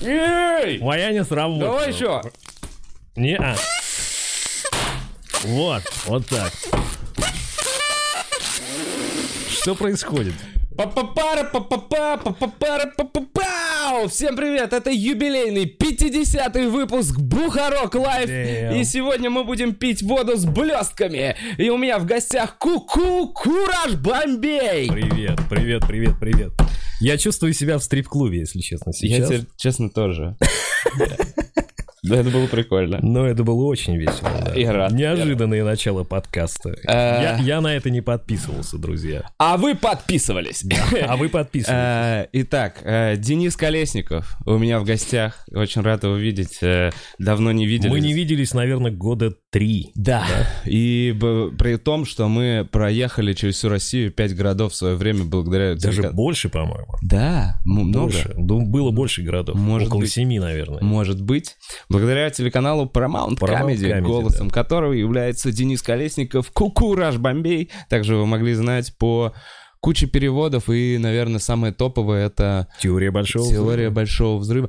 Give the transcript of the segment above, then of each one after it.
Моя не сработала. Давай еще. Не-а. Вот, вот так. Что происходит? Всем привет! Это юбилейный 50-й выпуск Бухарог Лайв. И сегодня мы будем пить воду с блестками. И у меня в гостях Ку-ку Кураж Бомбей. Привет, привет, привет, привет. Я чувствую себя в стрип-клубе, если честно. Сейчас. Я, честно, тоже. Да, это было прикольно. Но это было очень весело. Да. И рад. Неожиданное начало подкаста. Я на это не подписывался, друзья. А вы подписывались. А вы подписывались. Итак, Денис Колесников у меня в гостях. Очень рад его видеть. Давно не виделись. Мы не виделись, наверное, года 3. Да. И при том, что мы проехали через всю Россию 5 городов в свое время благодаря... Даже больше, по-моему. Да, много. Было больше городов. Около 7, наверное. Может быть. Благодаря телеканалу Paramount Comedy, голосом которого является Денис Колесников, Кукураж Бомбей. Также вы могли знать по куче переводов. И, наверное, самое топовое — это Теория Большого взрыва.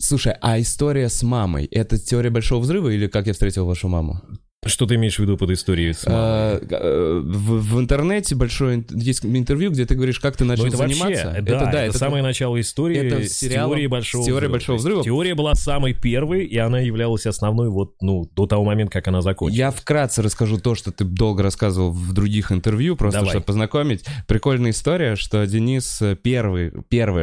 Слушай, а история с мамой — это Теория Большого взрыва или Как я встретил вашу маму? Что ты имеешь в виду под историей с мамой? В интернете большое есть интервью, где ты говоришь, как ты начал заниматься. Вообще, это самое начало истории. Это с теорией Большого взрыва. Теория была самой первой, и она являлась основной до того момента, как она закончилась. Я вкратце расскажу то, что ты долго рассказывал в других интервью, просто чтобы познакомить. Прикольная история, что Денис первое,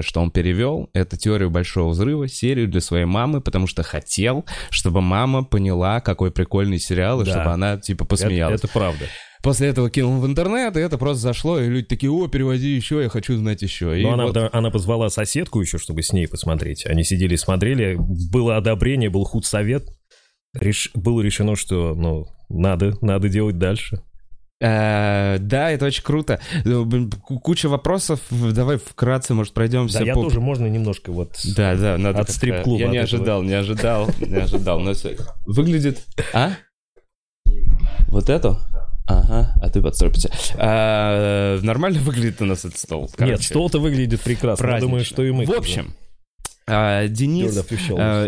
что он перевел, это Теорию Большого взрыва, серию для своей мамы, потому что хотел, чтобы мама поняла, какой прикольный сериал, чтобы она, посмеялась. Это правда. После этого кинул в интернет, и это просто зашло, и люди такие: о, переводи еще, я хочу знать еще. И она позвала соседку еще, чтобы с ней посмотреть. Они сидели и смотрели, было одобрение, был худсовет. Было решено, что, надо делать дальше. Да, это очень круто. Куча вопросов. Давай вкратце, может, пройдемся. Да, я тоже, можно немножко надо от стрип-клуба. Я не ожидал, но все. Выглядит... А? Вот эту? Ага, а ты подстройся. Нормально выглядит у нас этот стол? Короче. Нет, стол-то выглядит прекрасно. Празднично. Я думаю, что и мы. В общем, Денис,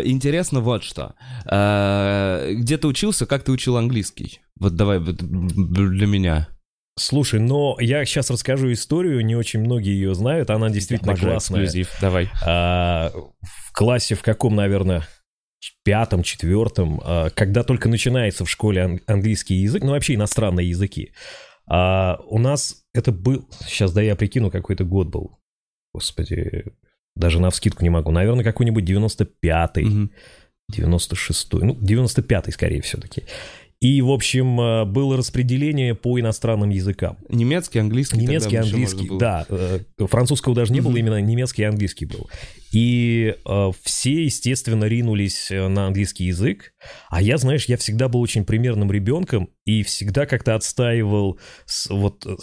интересно вот что. Где ты учился, как ты учил английский? Вот давай для меня. Слушай, но я сейчас расскажу историю, не очень многие ее знают, она действительно классная. Эксклюзив, давай. В классе в каком, наверное... в 5-м, 4-м, когда только начинается в школе английский язык, вообще иностранные языки, у нас это был, сейчас я прикину, какой это год был, господи, даже навскидку не могу, наверное, какой-нибудь 95-й, 96-й, 95-й скорее все-таки. И, в общем, было распределение по иностранным языкам. Немецкий, английский. Немецкий, английский, да. Французского даже не было, именно немецкий и английский был. И все, естественно, ринулись на английский язык. А я, знаешь, я всегда был очень примерным ребенком и всегда как-то отстаивал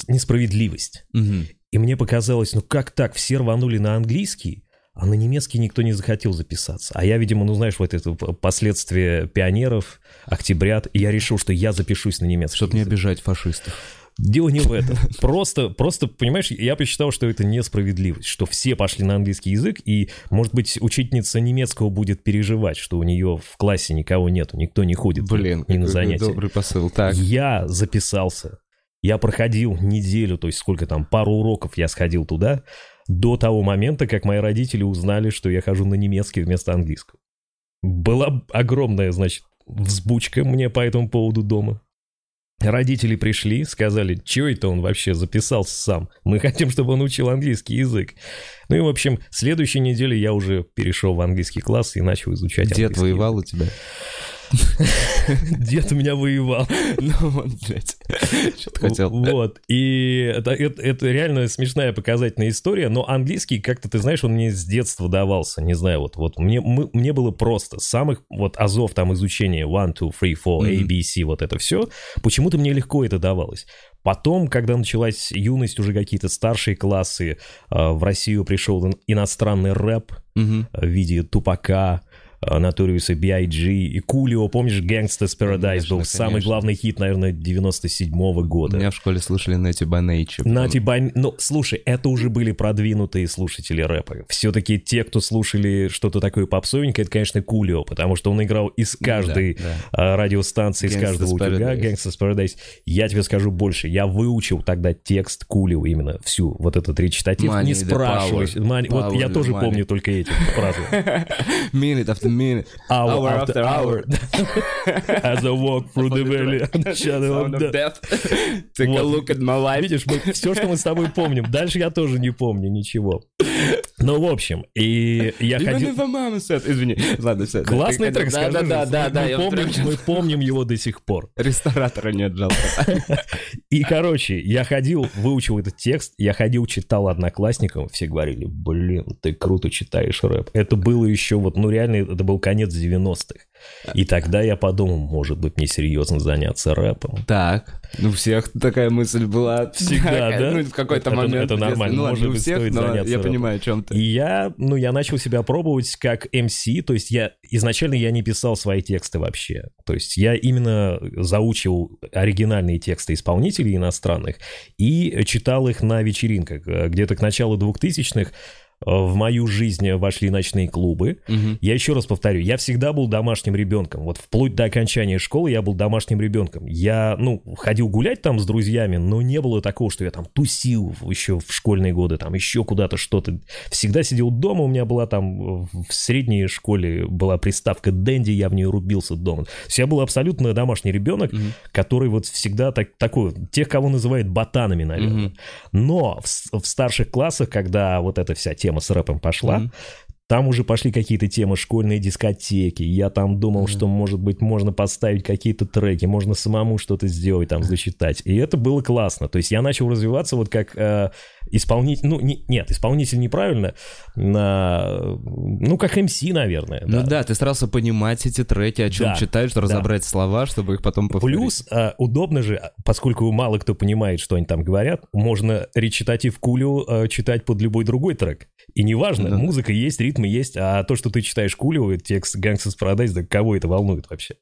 несправедливость. И мне показалось, как так, все рванули на английский, а на немецкий никто не захотел записаться. А я, видимо, это последствия пионеров, октябрят. И я решил, что я запишусь на немецкий. Чтобы не обижать фашистов. Дело не в этом. Просто, понимаешь, я посчитал, что это несправедливость, что все пошли на английский язык, и, может быть, учительница немецкого будет переживать, что у нее в классе никого нету, никто не ходит ни на занятия. Добрый посыл. Так. Я записался. Я проходил неделю, то есть сколько там, пару уроков я сходил туда, до того момента, как мои родители узнали, что я хожу на немецкий вместо английского. Была огромная, взбучка мне по этому поводу дома. Родители пришли, сказали: чё это он вообще записался сам? Мы хотим, чтобы он учил английский язык. И, в общем, следующей неделе я уже перешел в английский класс и начал изучать английский. Дед воевал у тебя? Дед у меня воевал. Что-то хотел. Вот. И это реально смешная показательная история, но английский как-то, ты знаешь, он мне с детства давался. Не знаю, мне было просто. Самых азов там изучения 1, 2, 3, 4, A, B, C, это все. Почему-то мне легко это давалось. Потом, когда началась юность, уже какие-то старшие классы, в Россию пришел иностранный рэп в виде Тупака, Notorious B.I.G. и Кулио. Помнишь, Gangsta's Paradise был самый главный хит, наверное, 97-го года. У меня в школе слушали Nutty by Nature. Ну, слушай, это уже были продвинутые слушатели рэпа. Все-таки те, кто слушали что-то такое попсовенькое, это, конечно, Кулио, потому что он играл из каждой радиостанции, из каждого утюга. Gangsta's Paradise. Я тебе скажу больше. Я выучил тогда текст Кулио, именно всю вот этот речитатив. Money, не спрашивай. Вот я тоже помню только эти фразы. Minute after minute, hour after hour. As I walk through the valley of the shadow of death, take a look at my life. Видишь, все, что мы с тобой помним. Дальше я тоже не помню ничего. Ну, в общем, и я ходил... Извини, ладно, все. Классный трек, скажи. Мы помним его до сих пор. Ресторатора нет, жалко. И, короче, я ходил, выучил этот текст, я ходил, читал одноклассникам, все говорили, блин, ты круто читаешь рэп. Это было еще, вот, ну, реально, это был конец 90-х. И тогда я подумал, может быть, мне серьезно заняться рэпом. Так, у всех такая мысль была. Всегда, да? Ну, в какой-то момент. Это нормально, может быть, стоит заняться рэпом. Я понимаю, о чем ты. И я начал себя пробовать как MC, то есть изначально я не писал свои тексты вообще. То есть я именно заучил оригинальные тексты исполнителей иностранных и читал их на вечеринках. Где-то к началу 2000-х в мою жизнь вошли ночные клубы. Угу. Я еще раз повторю, я всегда был домашним ребенком. Вот вплоть до окончания школы я был домашним ребенком. Я, ходил гулять там с друзьями, но не было такого, что я там тусил еще в школьные годы, там еще куда-то что-то. Всегда сидел дома, у меня была там в средней школе была приставка «Дэнди», я в нее рубился дома. То есть я был абсолютно домашний ребенок, который вот всегда такой, тех, кого называют ботанами, наверное. Угу. Но в старших классах, когда вот эта вся тема с рэпом пошла, там уже пошли какие-то темы, школьные дискотеки, я там думал, что, может быть, можно поставить какие-то треки, можно самому что-то сделать, там, зачитать, и это было классно, то есть я начал развиваться вот как исполнитель, исполнитель неправильно, как МС, наверное. Да. Ну да, ты старался понимать эти треки, о чем читаешь, разобрать слова, чтобы их потом повторить. Плюс удобно же, поскольку мало кто понимает, что они там говорят, можно речитатив Кулио читать под любой другой трек, и неважно, музыка есть, ритм есть, а то, что ты читаешь Кулио, текст Gangsta's Paradise, да кого это волнует вообще?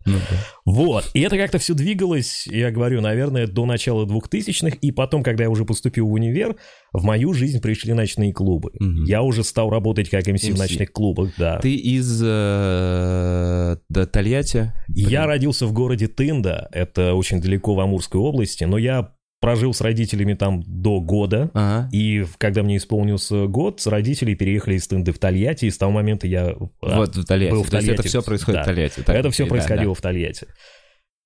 Вот, и это как-то все двигалось, я говорю, наверное, до начала 2000-х, и потом, когда я уже поступил в универ, в мою жизнь пришли ночные клубы. Я уже стал работать как МС в ночных клубах, да. Ты из Тольятти? Я родился в городе Тында, это очень далеко в Амурской области, но я прожил с родителями там до года, и когда мне исполнился год, родители переехали из Тынды в Тольятти, и с того момента я в Тольятти. Был в Тольятти. Это все происходит в Тольятти. Это все происходило в Тольятти.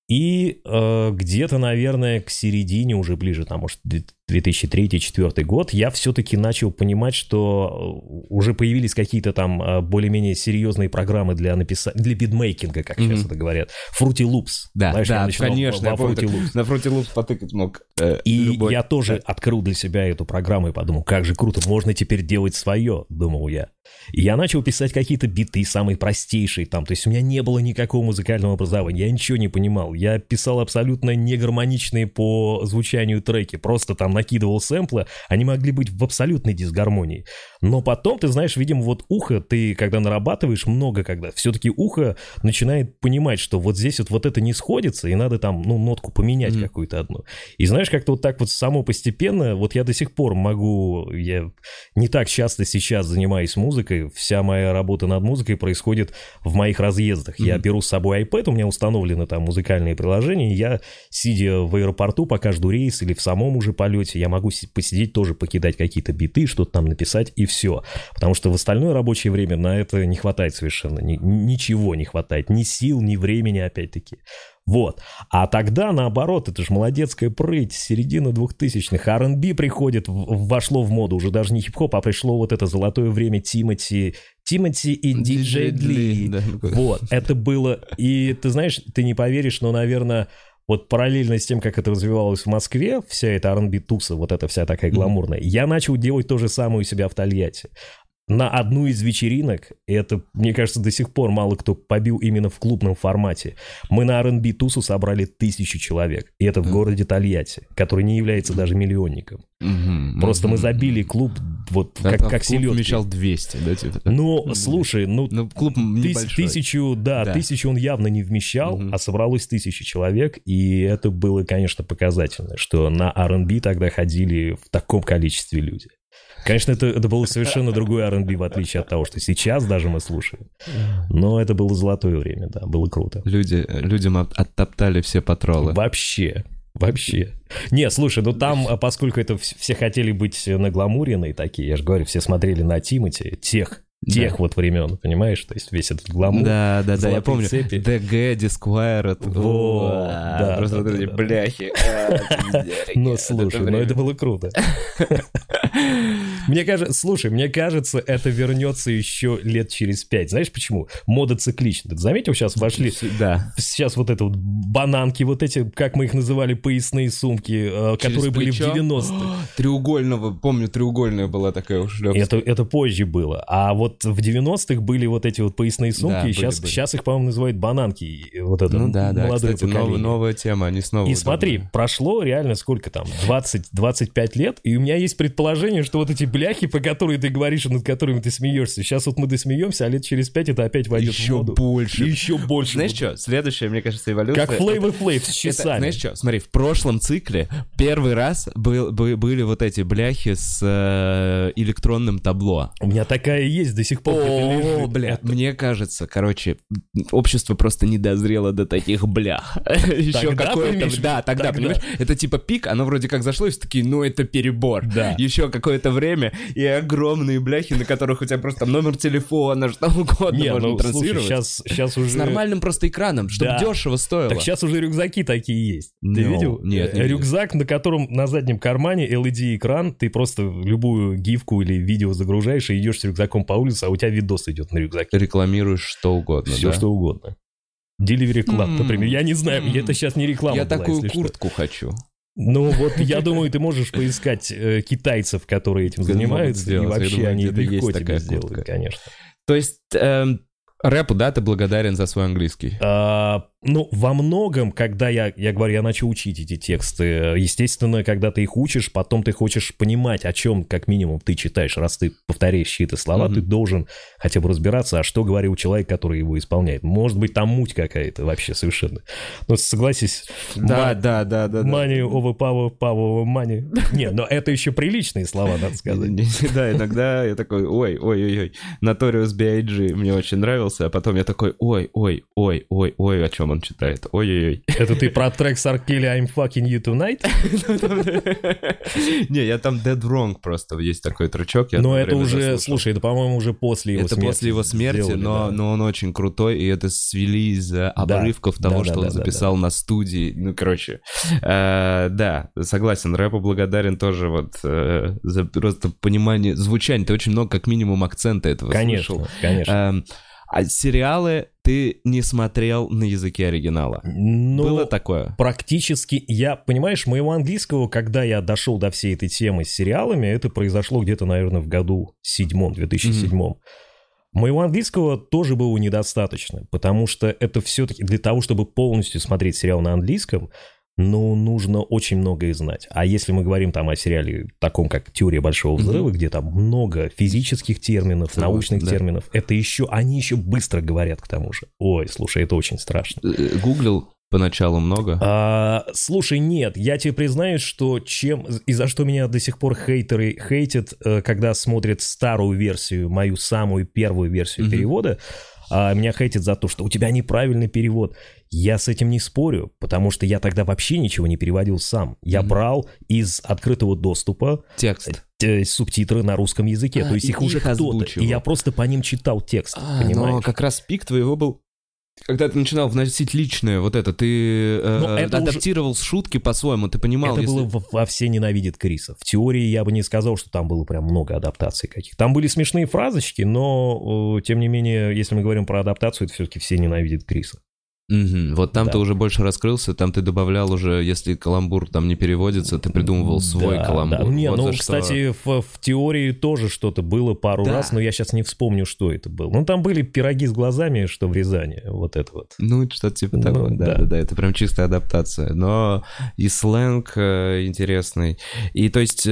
И где-то, наверное, к середине, уже ближе, там, может, 2003-2004 год, я все-таки начал понимать, что уже появились какие-то там более-менее серьезные программы для битмейкинга, как сейчас это говорят. Fruity Loops. Да, знаешь, да, конечно. Я помню, на Fruity Loops потыкать мог. Я тоже открыл для себя эту программу и подумал, как же круто, можно теперь делать свое, думал я. И я начал писать какие-то биты, самые простейшие там, то есть у меня не было никакого музыкального образования, я ничего не понимал, я писал абсолютно негармоничные по звучанию треки, просто там накидывал сэмплы, они могли быть в абсолютной дисгармонии, но потом, ты знаешь, видимо, вот ухо, ты когда нарабатываешь, все-таки ухо начинает понимать, что вот здесь вот это не сходится, и надо там, нотку поменять какую-то одну, и знаешь, как-то вот так вот само постепенно, вот я до сих пор могу, я не так часто сейчас занимаюсь музыкой, вся моя работа над музыкой происходит в моих разъездах. Я беру с собой iPad, у меня установлены там музыкальные приложения, я, сидя в аэропорту, пока жду рейс или в самом уже полете, я могу посидеть тоже, покидать какие-то биты, что-то там написать и все. Потому что в остальное рабочее время на это не хватает совершенно, ничего не хватает, ни сил, ни времени опять-таки. Вот. А тогда, наоборот, это же молодецкая прыть, середина 2000-х. R&B приходит, вошло в моду, уже даже не хип-хоп, а пришло вот это золотое время Тимати и диджей Дли. Да. Вот, это было... И ты знаешь, ты не поверишь, но, наверное... Вот параллельно с тем, как это развивалось в Москве, вся эта R&B-туса, вот эта вся такая гламурная, я начал делать то же самое у себя в Тольятти. на одну из вечеринок, и это, мне кажется, до сих пор мало кто побил именно в клубном формате. Мы на R&B-тусу собрали 1000 человек, и это в городе Тольятти, который не является даже миллионником. Просто мы забили клуб вот как селедки. Вмещал 200, да, типа? Ну, слушай, клуб небольшой. 1000, да, 1000 он явно не вмещал, а собралось 1000 человек, и это было, конечно, показательно, что на R&B тогда ходили в таком количестве людей. Конечно, это было совершенно другой R&B, в отличие от того, что сейчас даже мы слушаем. Но это было золотое время, да, было круто. Людям оттоптали все патролы. Вообще. Не, слушай, ну там, поскольку это все хотели быть нагламуренные такие, я же говорю, все смотрели на Тимати, тех вот времен, понимаешь? То есть весь этот гламур. Да, я помню. ДГ, Дисквайр. Вот, да. Просто вот эти бляхи. Ну, слушай, ну это было круто. Мне кажется, это вернется еще лет через 5. Знаешь почему? Мода циклична. Ты заметил, сейчас вошли... Да. Сейчас вот это вот бананки, вот эти, как мы их называли, поясные сумки, которые были в 90-х. Треугольного, помню, треугольная была такая уж шлёпка. Это позже было. А вот в 90-х были вот эти вот поясные сумки, да, и сейчас их, по-моему, называют бананки. Вот это молодое поколение. Новая тема, они снова... И смотри, прошло реально сколько там, 20-25 лет, и у меня есть предположение, что вот эти бляхи, по которой ты говоришь и над которыми ты смеешься. Сейчас вот мы досмеемся, а лет через 5 это опять войдет в моду. Еще больше. Знаешь что? Следующая, мне кажется, эволюция... Как Flavor Flav с часами. Знаешь что? Смотри, в прошлом цикле первый раз были вот эти бляхи с электронным табло. У меня такая есть до сих пор. О, блядь. Мне кажется, короче, общество просто не дозрело до таких блях. Еще какое-то... Да, тогда, понимаешь? Это типа пик, оно вроде как зашло, и все такие, ну это перебор. Еще какое-то время, и огромные бляхи, на которых у тебя просто там номер телефона, что угодно. Не, можно транслировать. Слушай, сейчас уже... С нормальным просто экраном, чтобы дешево стоило. Так сейчас уже рюкзаки такие есть. Ты видел? Нет, рюкзак, на котором на заднем кармане LED-экран, ты просто любую гифку или видео загружаешь и идешь с рюкзаком по улице, а у тебя видос идет на рюкзаке. Рекламируешь что угодно. Все, что угодно. Delivery Club, например. Я не знаю, это сейчас не реклама. Я такую куртку хочу. Ну вот, я думаю, ты можешь поискать китайцев, которые этим занимаются, и вообще они легко тебе сделают, конечно. То есть рэпу, да, ты благодарен за свой английский? Ну, во многом, когда я говорю, я начал учить эти тексты, естественно, когда ты их учишь, потом ты хочешь понимать, о чем, как минимум, ты читаешь, раз ты повторяешь чьи-то слова, ты должен хотя бы разбираться, а что говорил человек, который его исполняет. Может быть, там муть какая-то вообще совершенно. Ну, согласись. Да. Money over power, power over money. Не, но это еще приличные слова, надо сказать. Да, иногда я такой, ой. Notorious B.I.G. мне очень нравился, а потом я такой, ой, о чем он читает. Ой-ой-ой. Это ты про трек с R. Kelly I'm fucking you tonight? Не, я там Dead Wrong просто. Есть такой трючок. Но это уже, слушай, это, по-моему, уже после его смерти. Это после его смерти, но он очень крутой, и это свели из-за обрывков того, что он записал на студии. Ну, короче. Да, согласен. Рэпу благодарен тоже вот за просто понимание звучания. Ты очень много, как минимум, акцента этого слышал. Конечно. А сериалы ты не смотрел на языке оригинала? Ну, было такое? Практически. Я, понимаешь, моего английского, когда я дошел до всей этой темы с сериалами, это произошло где-то, наверное, в году 2007-м. Моего английского тоже было недостаточно, потому что это все-таки для того, чтобы полностью смотреть сериал на английском, ну, нужно очень многое знать. А если мы говорим там о сериале таком, как «Теория Большого взрыва», где там много физических терминов, научных терминов, это еще, они еще быстро говорят к тому же. Ой, слушай, это очень страшно. Гуглил поначалу много? Слушай, нет, я тебе признаюсь, что чем... И за что меня до сих пор хейтеры хейтят, когда смотрят старую версию, мою самую первую версию перевода, меня хейтят за то, что у тебя неправильный перевод. Я с этим не спорю, потому что я тогда вообще ничего не переводил сам. Я брал из открытого доступа текст, субтитры на русском языке, то есть их уже кто-то. И я просто по ним читал текст, понимаешь? Но как раз пик твоего был... Когда ты начинал вносить личное вот это, ты это адаптировал уже... шутки по-своему, ты понимал... Это было во «Все ненавидят Криса». В теории я бы не сказал, что там было прям много адаптаций каких-то. Там были смешные фразочки, но, тем не менее, если мы говорим про адаптацию, это все-таки «Все ненавидят Криса». Угу. Вот там да. ты уже больше раскрылся, там ты добавлял уже, если каламбур там не переводится, ты придумывал свой да, каламбур. Да. Не, вот ну, кстати, что... в теории тоже что-то было пару да. раз, но я сейчас не вспомню, что это было. Ну, там были пироги с глазами, что в Рязани, вот это вот. Ну, что-то типа ну, такого, да, да. да, да, это прям чистая адаптация. Но и сленг интересный. И то есть...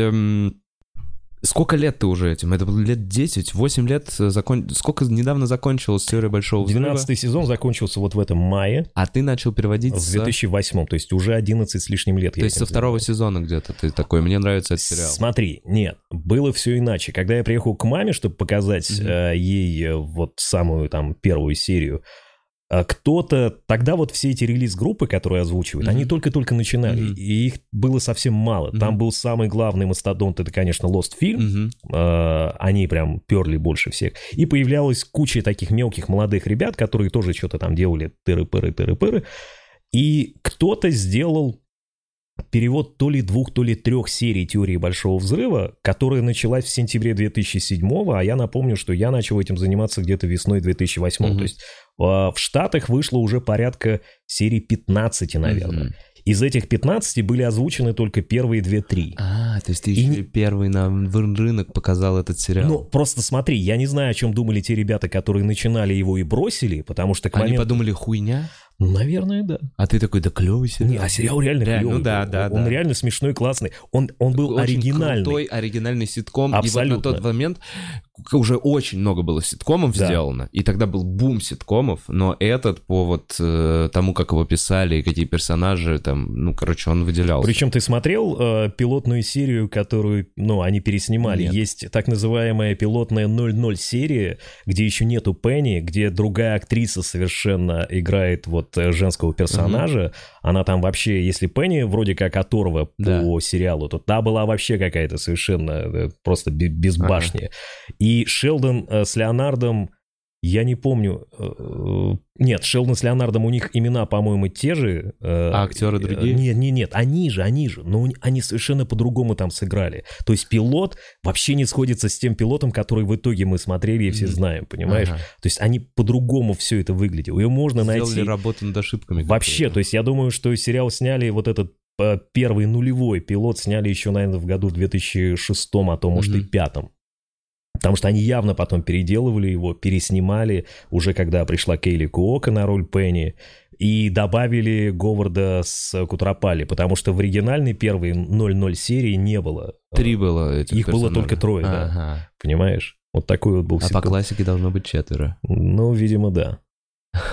Сколько лет ты уже этим? Это было лет 10, 8 лет. Сколько недавно закончилась «Теория Большого взрыва»? 12-й сезон закончился вот в этом мае. А ты начал переводить в 2008-м, то есть уже 11 с лишним лет. То есть со второго сезона где-то ты такой, мне нравится этот сериал. Смотри, нет, было все иначе. Когда я приехал к маме, чтобы показать ей вот самую там первую серию, кто-то... Тогда вот все эти релиз-группы, которые озвучивают, они только-только начинали, и их было совсем мало. Там был самый главный мастодонт, это, конечно, Lost Film. Они прям перли больше всех. И появлялась куча таких мелких молодых ребят, которые тоже что-то там делали тыры-пыры-тыры-пыры. И кто-то сделал перевод то ли 2, то ли 3 серий «Теории Большого взрыва», которая началась в сентябре 2007-го, а я напомню, что я начал этим заниматься где-то весной 2008-го. То есть в Штатах вышло уже порядка серий 15, наверное. Из этих 15 были озвучены только первые 2-3. А, то есть ты еще первый на рынок показал этот сериал. Ну, просто смотри, я не знаю, о чем думали те ребята, которые начинали его и бросили, потому что... Они подумали, хуйня? Наверное, да. А ты такой, да клевый сериал. Не, а сериал реально клевый. Ну да, да. Он реально смешной, классный. Он был очень оригинальный. Крутой, оригинальный ситком. Абсолютно. И вот на тот момент уже очень много было ситкомов сделано. И тогда был бум ситкомов. Но этот по вот тому, как его писали, какие персонажи там, ну, короче, он выделялся. Причем ты смотрел пилотную серию, которую, ну, они переснимали. Нет. Есть так называемая пилотная 00 серия, где еще нету Пенни, где другая актриса совершенно играет вот женского персонажа, она там вообще, если Пенни вроде как оторва по сериалу, то та была вообще какая-то совершенно просто без башни. И Шелдон с Леонардом, я не помню... Нет, Шелдон с Леонардом, у них имена, по-моему, те же. А актеры другие? Нет, они же. Но они совершенно по-другому там сыграли. То есть пилот вообще не сходится с тем пилотом, который в итоге мы смотрели и все знаем, понимаешь? То есть они по-другому все это выглядело. Ее можно найти... Сделали работу над ошибками. Вообще, то есть я думаю, что сериал сняли вот этот первый нулевой пилот, сняли еще, наверное, в году 2006, а то, может, и 2005. Потому что они явно потом переделывали его, переснимали, уже когда пришла Кейли Куока на роль Пенни, и добавили Говарда с Кутропали, потому что в оригинальной первой 00 серии не было. 3 было этих персонажей. Их было только 3, да. Понимаешь? Вот такой вот был ситуация. А по классике должно быть 4. Ну, видимо, да.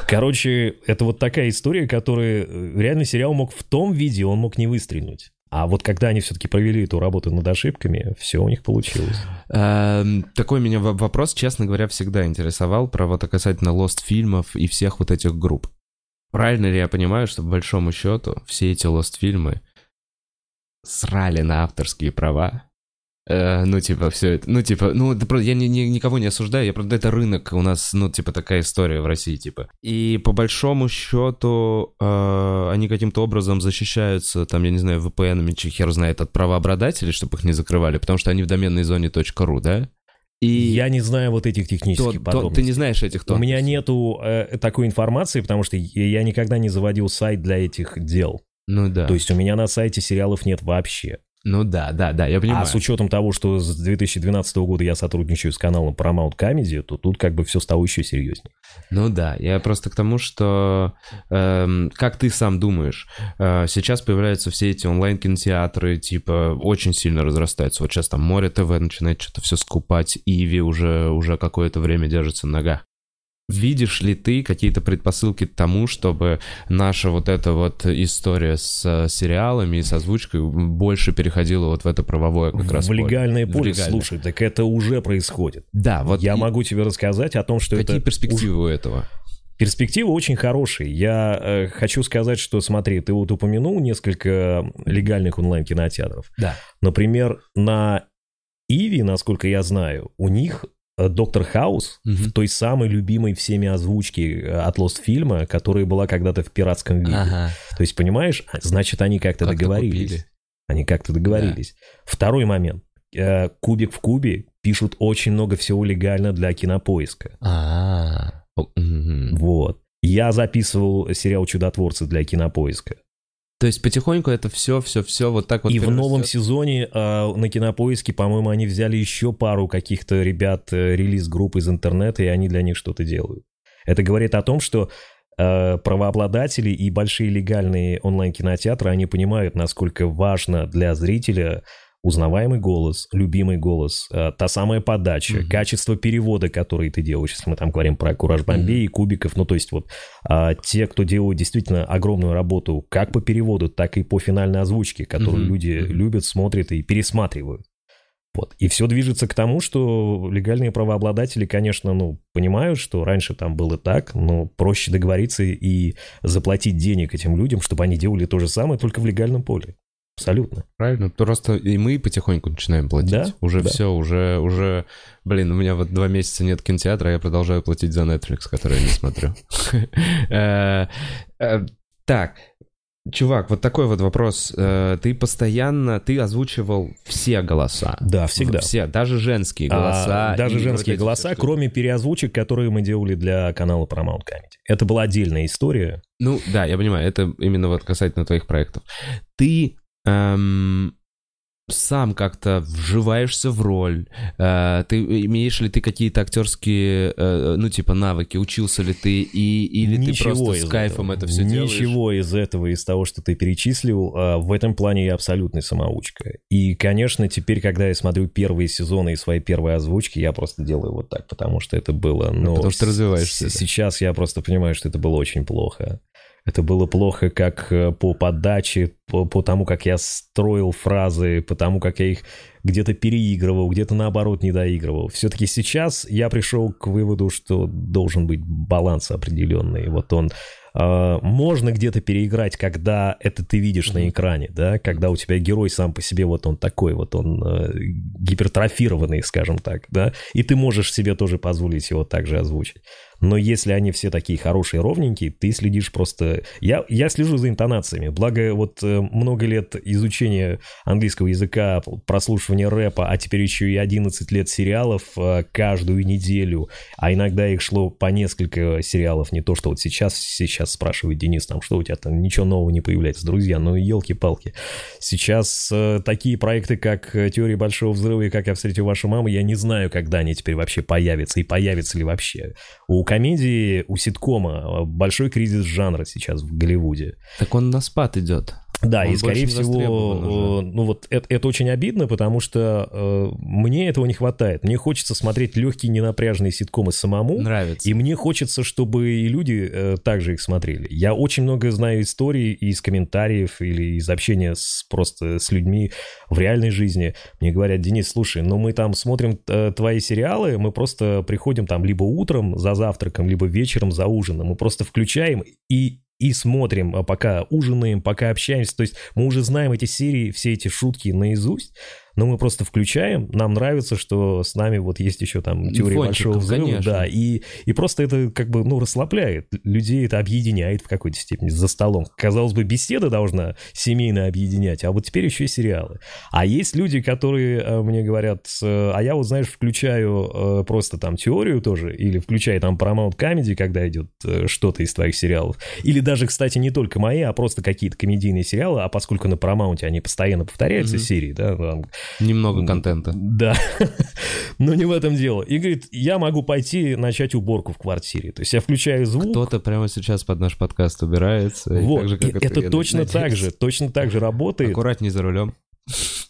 Короче, это вот такая история, которую реально сериал мог в том виде, он мог не выстрелить. А вот когда они все-таки провели эту работу над ошибками, все у них получилось. Такой меня вопрос, честно говоря, всегда интересовал, про вот касательно лост-фильмов и всех вот этих групп. Правильно ли я понимаю, что по большому счету все эти лост-фильмы срали на авторские права? Ну, типа, все это... Ну, типа, ну, я никого не осуждаю, я, правда, это рынок у нас, ну, типа, такая история в России, типа. И, по большому счету, они каким-то образом защищаются, там, я не знаю, VPN-ами, че хер знает, от правообладателей, чтобы их не закрывали, потому что они в доменной зоне .ru, да? И я не знаю вот этих технических подробностей. Ты не знаешь этих тонкостей? У меня нету такой информации, потому что я никогда не заводил сайт для этих дел. Ну, да. То есть у меня на сайте сериалов нет вообще. Ну да, я понимаю. А с учетом того, что с 2012 года я сотрудничаю с каналом Paramount Comedy, то тут как бы все стало еще серьезнее. Ну да, я просто к тому, что, как ты сам думаешь, сейчас появляются все эти онлайн-кинотеатры, типа, очень сильно разрастаются. Вот сейчас там Море ТВ начинает что-то все скупать, Иви уже какое-то время держится на ногах. Видишь ли ты какие-то предпосылки к тому, чтобы наша вот эта вот история с сериалами и с озвучкой больше переходила вот в это правовое как раз поле? В легальное поле, слушай, так это уже происходит. Да, вот. Я могу тебе рассказать о том, что какие это... Какие перспективы у этого? Перспективы очень хорошие. Я хочу сказать, что, смотри, ты вот упомянул несколько легальных онлайн-кинотеатров. Да. Например, на Иви, насколько я знаю, у них... Доктор Хаус в той самой любимой всеми озвучке от Lost Film, которая была когда-то в пиратском виде. То есть, понимаешь, значит, они как-то договорились. Купили. Они как-то договорились. Да. Второй момент. «Кубик в кубе» пишут очень много всего легально для Кинопоиска. Вот. Я записывал сериал «Чудотворцы» для Кинопоиска. То есть потихоньку это все вот так вот. И в новом сезоне на Кинопоиске, по-моему, они взяли еще пару каких-то ребят, релиз-групп из интернета, и они для них что-то делают. Это говорит о том, что правообладатели и большие легальные онлайн-кинотеатры, они понимают, насколько важно для зрителя узнаваемый голос, любимый голос, та самая подача, mm-hmm. качество перевода, который ты делаешь, если мы там говорим про «Кураж Бомбей» mm-hmm. и «Кубиков», ну, то есть вот те, кто делают действительно огромную работу как по переводу, так и по финальной озвучке, которую mm-hmm. люди mm-hmm. любят, смотрят и пересматривают. Вот. И все движется к тому, что легальные правообладатели, конечно, ну, понимают, что раньше там было так, но проще договориться и заплатить денег этим людям, чтобы они делали то же самое, только в легальном поле. Абсолютно. Правильно, просто и мы потихоньку начинаем платить. Да? Уже да. Все, уже... Блин, у меня вот 2 месяца нет кинотеатра, а я продолжаю платить за Netflix, который я не смотрю. Так, чувак, вот такой вот вопрос. Ты постоянно... Ты озвучивал все голоса. Да, всегда. Все, даже женские голоса. Даже женские голоса, кроме переозвучек, которые мы делали для канала Paramount Comedy. Это была отдельная история. Ну, да, я понимаю, это именно вот касательно твоих проектов. Ты... сам как-то вживаешься в роль, ты имеешь ли ты какие-то актерские, ну, типа, навыки, учился ли ты, или ничего ты просто с кайфом это все делаешь? Ничего из этого, из того, что ты перечислил, в этом плане я абсолютный самоучка. И, конечно, теперь, когда я смотрю первые сезоны и свои первые озвучки, я просто делаю вот так, потому что это было... Ну, потому что развиваешься. Сейчас я просто понимаю, что это было очень плохо. Это было плохо как по подаче, по тому, как я строил фразы, по тому, как я их где-то переигрывал, где-то наоборот не доигрывал. Все-таки сейчас я пришел к выводу, что должен быть баланс определенный. Вот он. Можно где-то переиграть, когда это ты видишь на экране, да, когда у тебя герой сам по себе вот он такой, вот он гипертрофированный, скажем так, да, и ты можешь себе тоже позволить его также озвучить. Но если они все такие хорошие, ровненькие, ты следишь просто... Я слежу за интонациями. Благо, вот много лет изучения английского языка, прослушивания рэпа, а теперь еще и 11 лет сериалов каждую неделю, а иногда их шло по несколько сериалов, не то, что вот сейчас спрашивает Денис, там, что у тебя там, ничего нового не появляется, друзья, ну, елки-палки. Сейчас такие проекты, как «Теория Большого взрыва» и «Как я встретил вашу маму», я не знаю, когда они теперь вообще появятся, и появятся ли вообще. У комедии, у ситкома большой кризис жанра сейчас в Голливуде. Так он на спад идет. Да, он и, скорее всего, ну вот это очень обидно, потому что мне этого не хватает. Мне хочется смотреть легкие, ненапряжные ситкомы самому. Нравится. И мне хочется, чтобы и люди также их смотрели. Я очень много знаю историй из комментариев или из общения просто с людьми в реальной жизни. Мне говорят: Денис, слушай, ну мы там смотрим твои сериалы, мы просто приходим там либо утром за завтраком, либо вечером за ужином. Мы просто включаем и смотрим, пока ужинаем, пока общаемся. То есть мы уже знаем эти серии, все эти шутки наизусть, но мы просто включаем, нам нравится, что с нами вот есть еще там «Теория большого взрыва». Да, и просто это как бы, ну, расслабляет людей, это объединяет в какой-то степени за столом. Казалось бы, беседа должна семейно объединять, а вот теперь еще и сериалы. А есть люди, которые мне говорят: а я вот, знаешь, включаю просто там «Теорию» тоже, или включаю там Paramount Comedy, когда идет что-то из твоих сериалов, или даже, кстати, не только мои, а просто какие-то комедийные сериалы, а поскольку на Paramount они постоянно повторяются, серии, да, там... Немного контента. Да, но не в этом дело. И говорит: я могу пойти начать уборку в квартире. То есть я включаю звук. Кто-то прямо сейчас под наш подкаст убирается. Вот, так же, как это точно так же работает. Аккуратнее за рулем.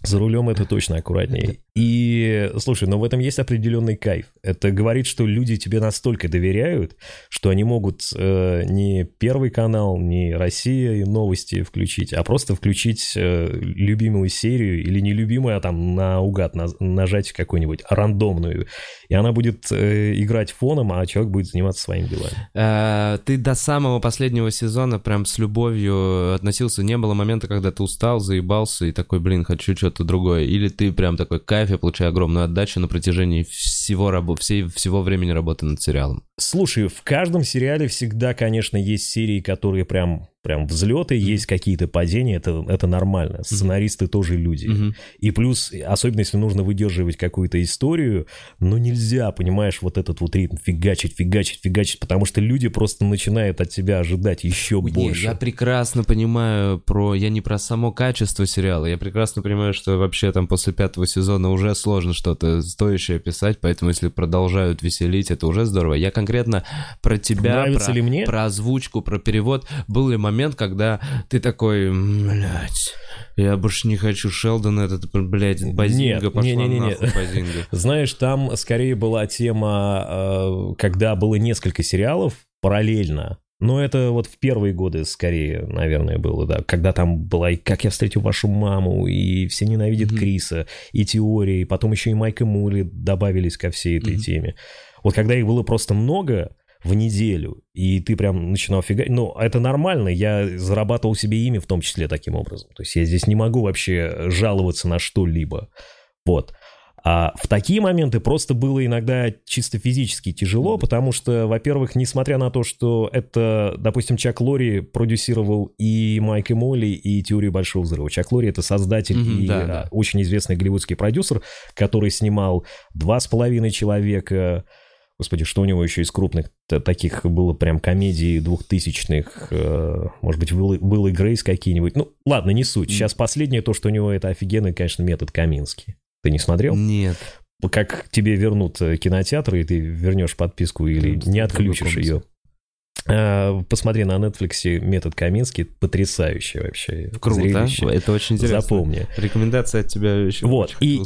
За рулем это точно аккуратнее. И, слушай, но в этом есть определенный кайф. Это говорит, что люди тебе настолько доверяют, что они могут не Первый канал, не Россия и новости включить, а просто включить любимую серию или нелюбимую, а там наугад нажать какую-нибудь рандомную. И она будет играть фоном, а человек будет заниматься своими делами. Ты до самого последнего сезона прям с любовью относился? Не было момента, когда ты устал, заебался и такой: блин, хочу что-то другое? Или ты прям такой: кайф, я получаю огромную отдачу на протяжении всего времени работы над сериалом? Слушай, в каждом сериале всегда, конечно, есть серии, которые прям взлеты, есть какие-то падения, это нормально. Сценаристы тоже люди. И плюс, особенно если нужно выдерживать какую-то историю, но нельзя, понимаешь, вот этот вот ритм фигачить, потому что люди просто начинают от тебя ожидать еще больше. Я прекрасно понимаю я не про само качество сериала, я прекрасно понимаю, что вообще там после 5-го сезона уже сложно что-то стоящее писать, поэтому если продолжают веселить, это уже здорово. Я конкретно про тебя, про озвучку, про перевод. Был ли момент, когда ты такой, блядь, я больше не хочу Шелдона, этот, блядь, Базинга, пошла нахуй Базинга. Знаешь, там скорее была тема, когда было несколько сериалов параллельно, но это вот в первые годы скорее, наверное, было, да, когда там была и «Как я встретил вашу маму», и «Все ненавидят Криса», и «Теория», и потом еще и Майк и Мули добавились ко всей этой теме. Вот когда их было просто много в неделю, и ты прям начинал фигать. Ну, это нормально, я зарабатывал себе имя в том числе таким образом. То есть я здесь не могу вообще жаловаться на что-либо. Вот. А в такие моменты просто было иногда чисто физически тяжело, потому что, во-первых, несмотря на то, что это, допустим, Чак Лори продюсировал и «Майк и Молли», и «Теорию Большого взрыва». Чак Лори — это создатель и очень известный голливудский продюсер, который снимал «2,5 человека», господи, что у него еще из крупных таких было прям комедий 2000-х? Может быть, Will и Грейс какие-нибудь? Ну, ладно, не суть. Сейчас последнее то, что у него, это офигенный, конечно, метод Камински. Ты не смотрел? Нет. Как тебе вернут кинотеатры, и ты вернешь подписку или не отключишь ее? Посмотри на Netflix метод Камински, потрясающе вообще. Круто, зрелище. Это очень интересно. Запомни. Рекомендация от тебя еще. Вот, и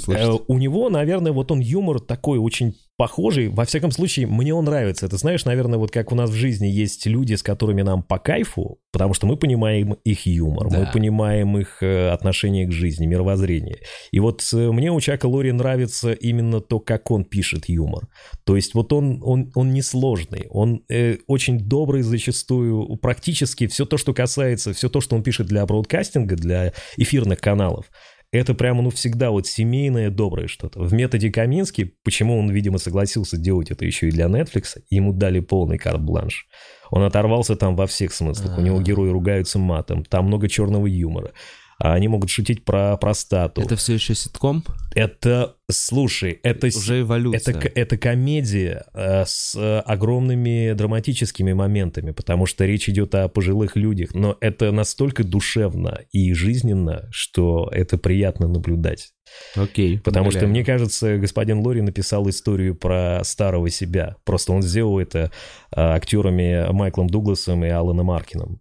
у него, наверное, вот он юмор такой очень похожий. Во всяком случае, мне он нравится. Это, знаешь, наверное, вот как у нас в жизни есть люди, с которыми нам по кайфу, потому что мы понимаем их юмор, да. Мы понимаем их отношение к жизни, мировоззрение. И вот мне у Чака Лори нравится именно то, как он пишет юмор. То есть вот он несложный, он очень добрый зачастую, практически все то, что касается, все то, что он пишет для бродкастинга, для эфирных каналов, это прямо, ну, всегда вот семейное доброе что-то. В методе Камински, почему он, видимо, согласился делать это еще и для Netflix, ему дали полный карт-бланш. Он оторвался там во всех смыслах. У него герои ругаются матом, там много черного юмора. Они могут шутить про простату. Это все еще ситком? Это, слушай, это... Уже эволюция. Это комедия с огромными драматическими моментами, потому что речь идет о пожилых людях, но это настолько душевно и жизненно, что это приятно наблюдать. Окей. Потому что, мне кажется, господин Лори написал историю про старого себя. Просто он сделал это актерами Майклом Дугласом и Аланом Аркином.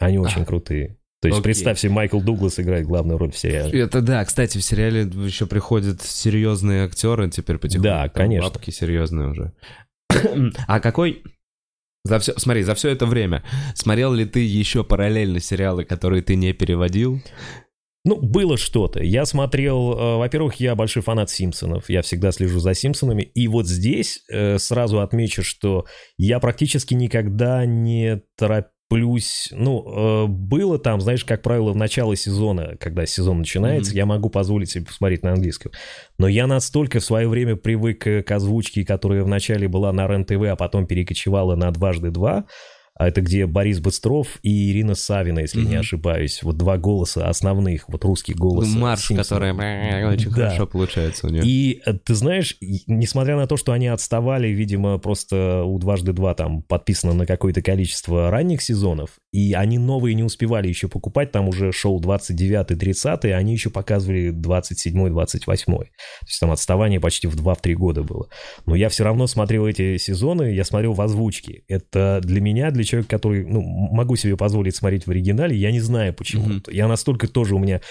Они очень крутые. То есть, представь себе, Майкл Дуглас играет главную роль в сериале. Это да, кстати, в сериале еще приходят серьезные актеры теперь потихоньку. Да, конечно. Бабки серьезные уже. А какой... за все это время смотрел ли ты еще параллельно сериалы, которые ты не переводил? Ну, было что-то. Я смотрел... Во-первых, я большой фанат «Симпсонов». Я всегда слежу за «Симпсонами». И вот здесь сразу отмечу, что я практически никогда не торопился. Плюс, ну, было там, знаешь, как правило, в начале сезона, когда сезон начинается, я могу позволить себе посмотреть на английском. Но я настолько в свое время привык к озвучке, которая вначале была на РЕН-ТВ, а потом перекочевала на «Дважды-два». Это где Борис Быстров и Ирина Савина, если не ошибаюсь. Вот два голоса основных, вот русский голос. Марш, который очень хорошо получается у нее. И ты знаешь, несмотря на то, что они отставали, видимо, просто у «Дважды два» там подписано на какое-то количество ранних сезонов, и они новые не успевали еще покупать, там уже шел 29-30, они еще показывали 27-28. То есть там отставание почти в 2-3 года было. Но я все равно смотрел эти сезоны, я смотрел в озвучке. Это для меня, для человека, который, ну, могу себе позволить смотреть в оригинале, я не знаю почему. Я настолько тоже у меня...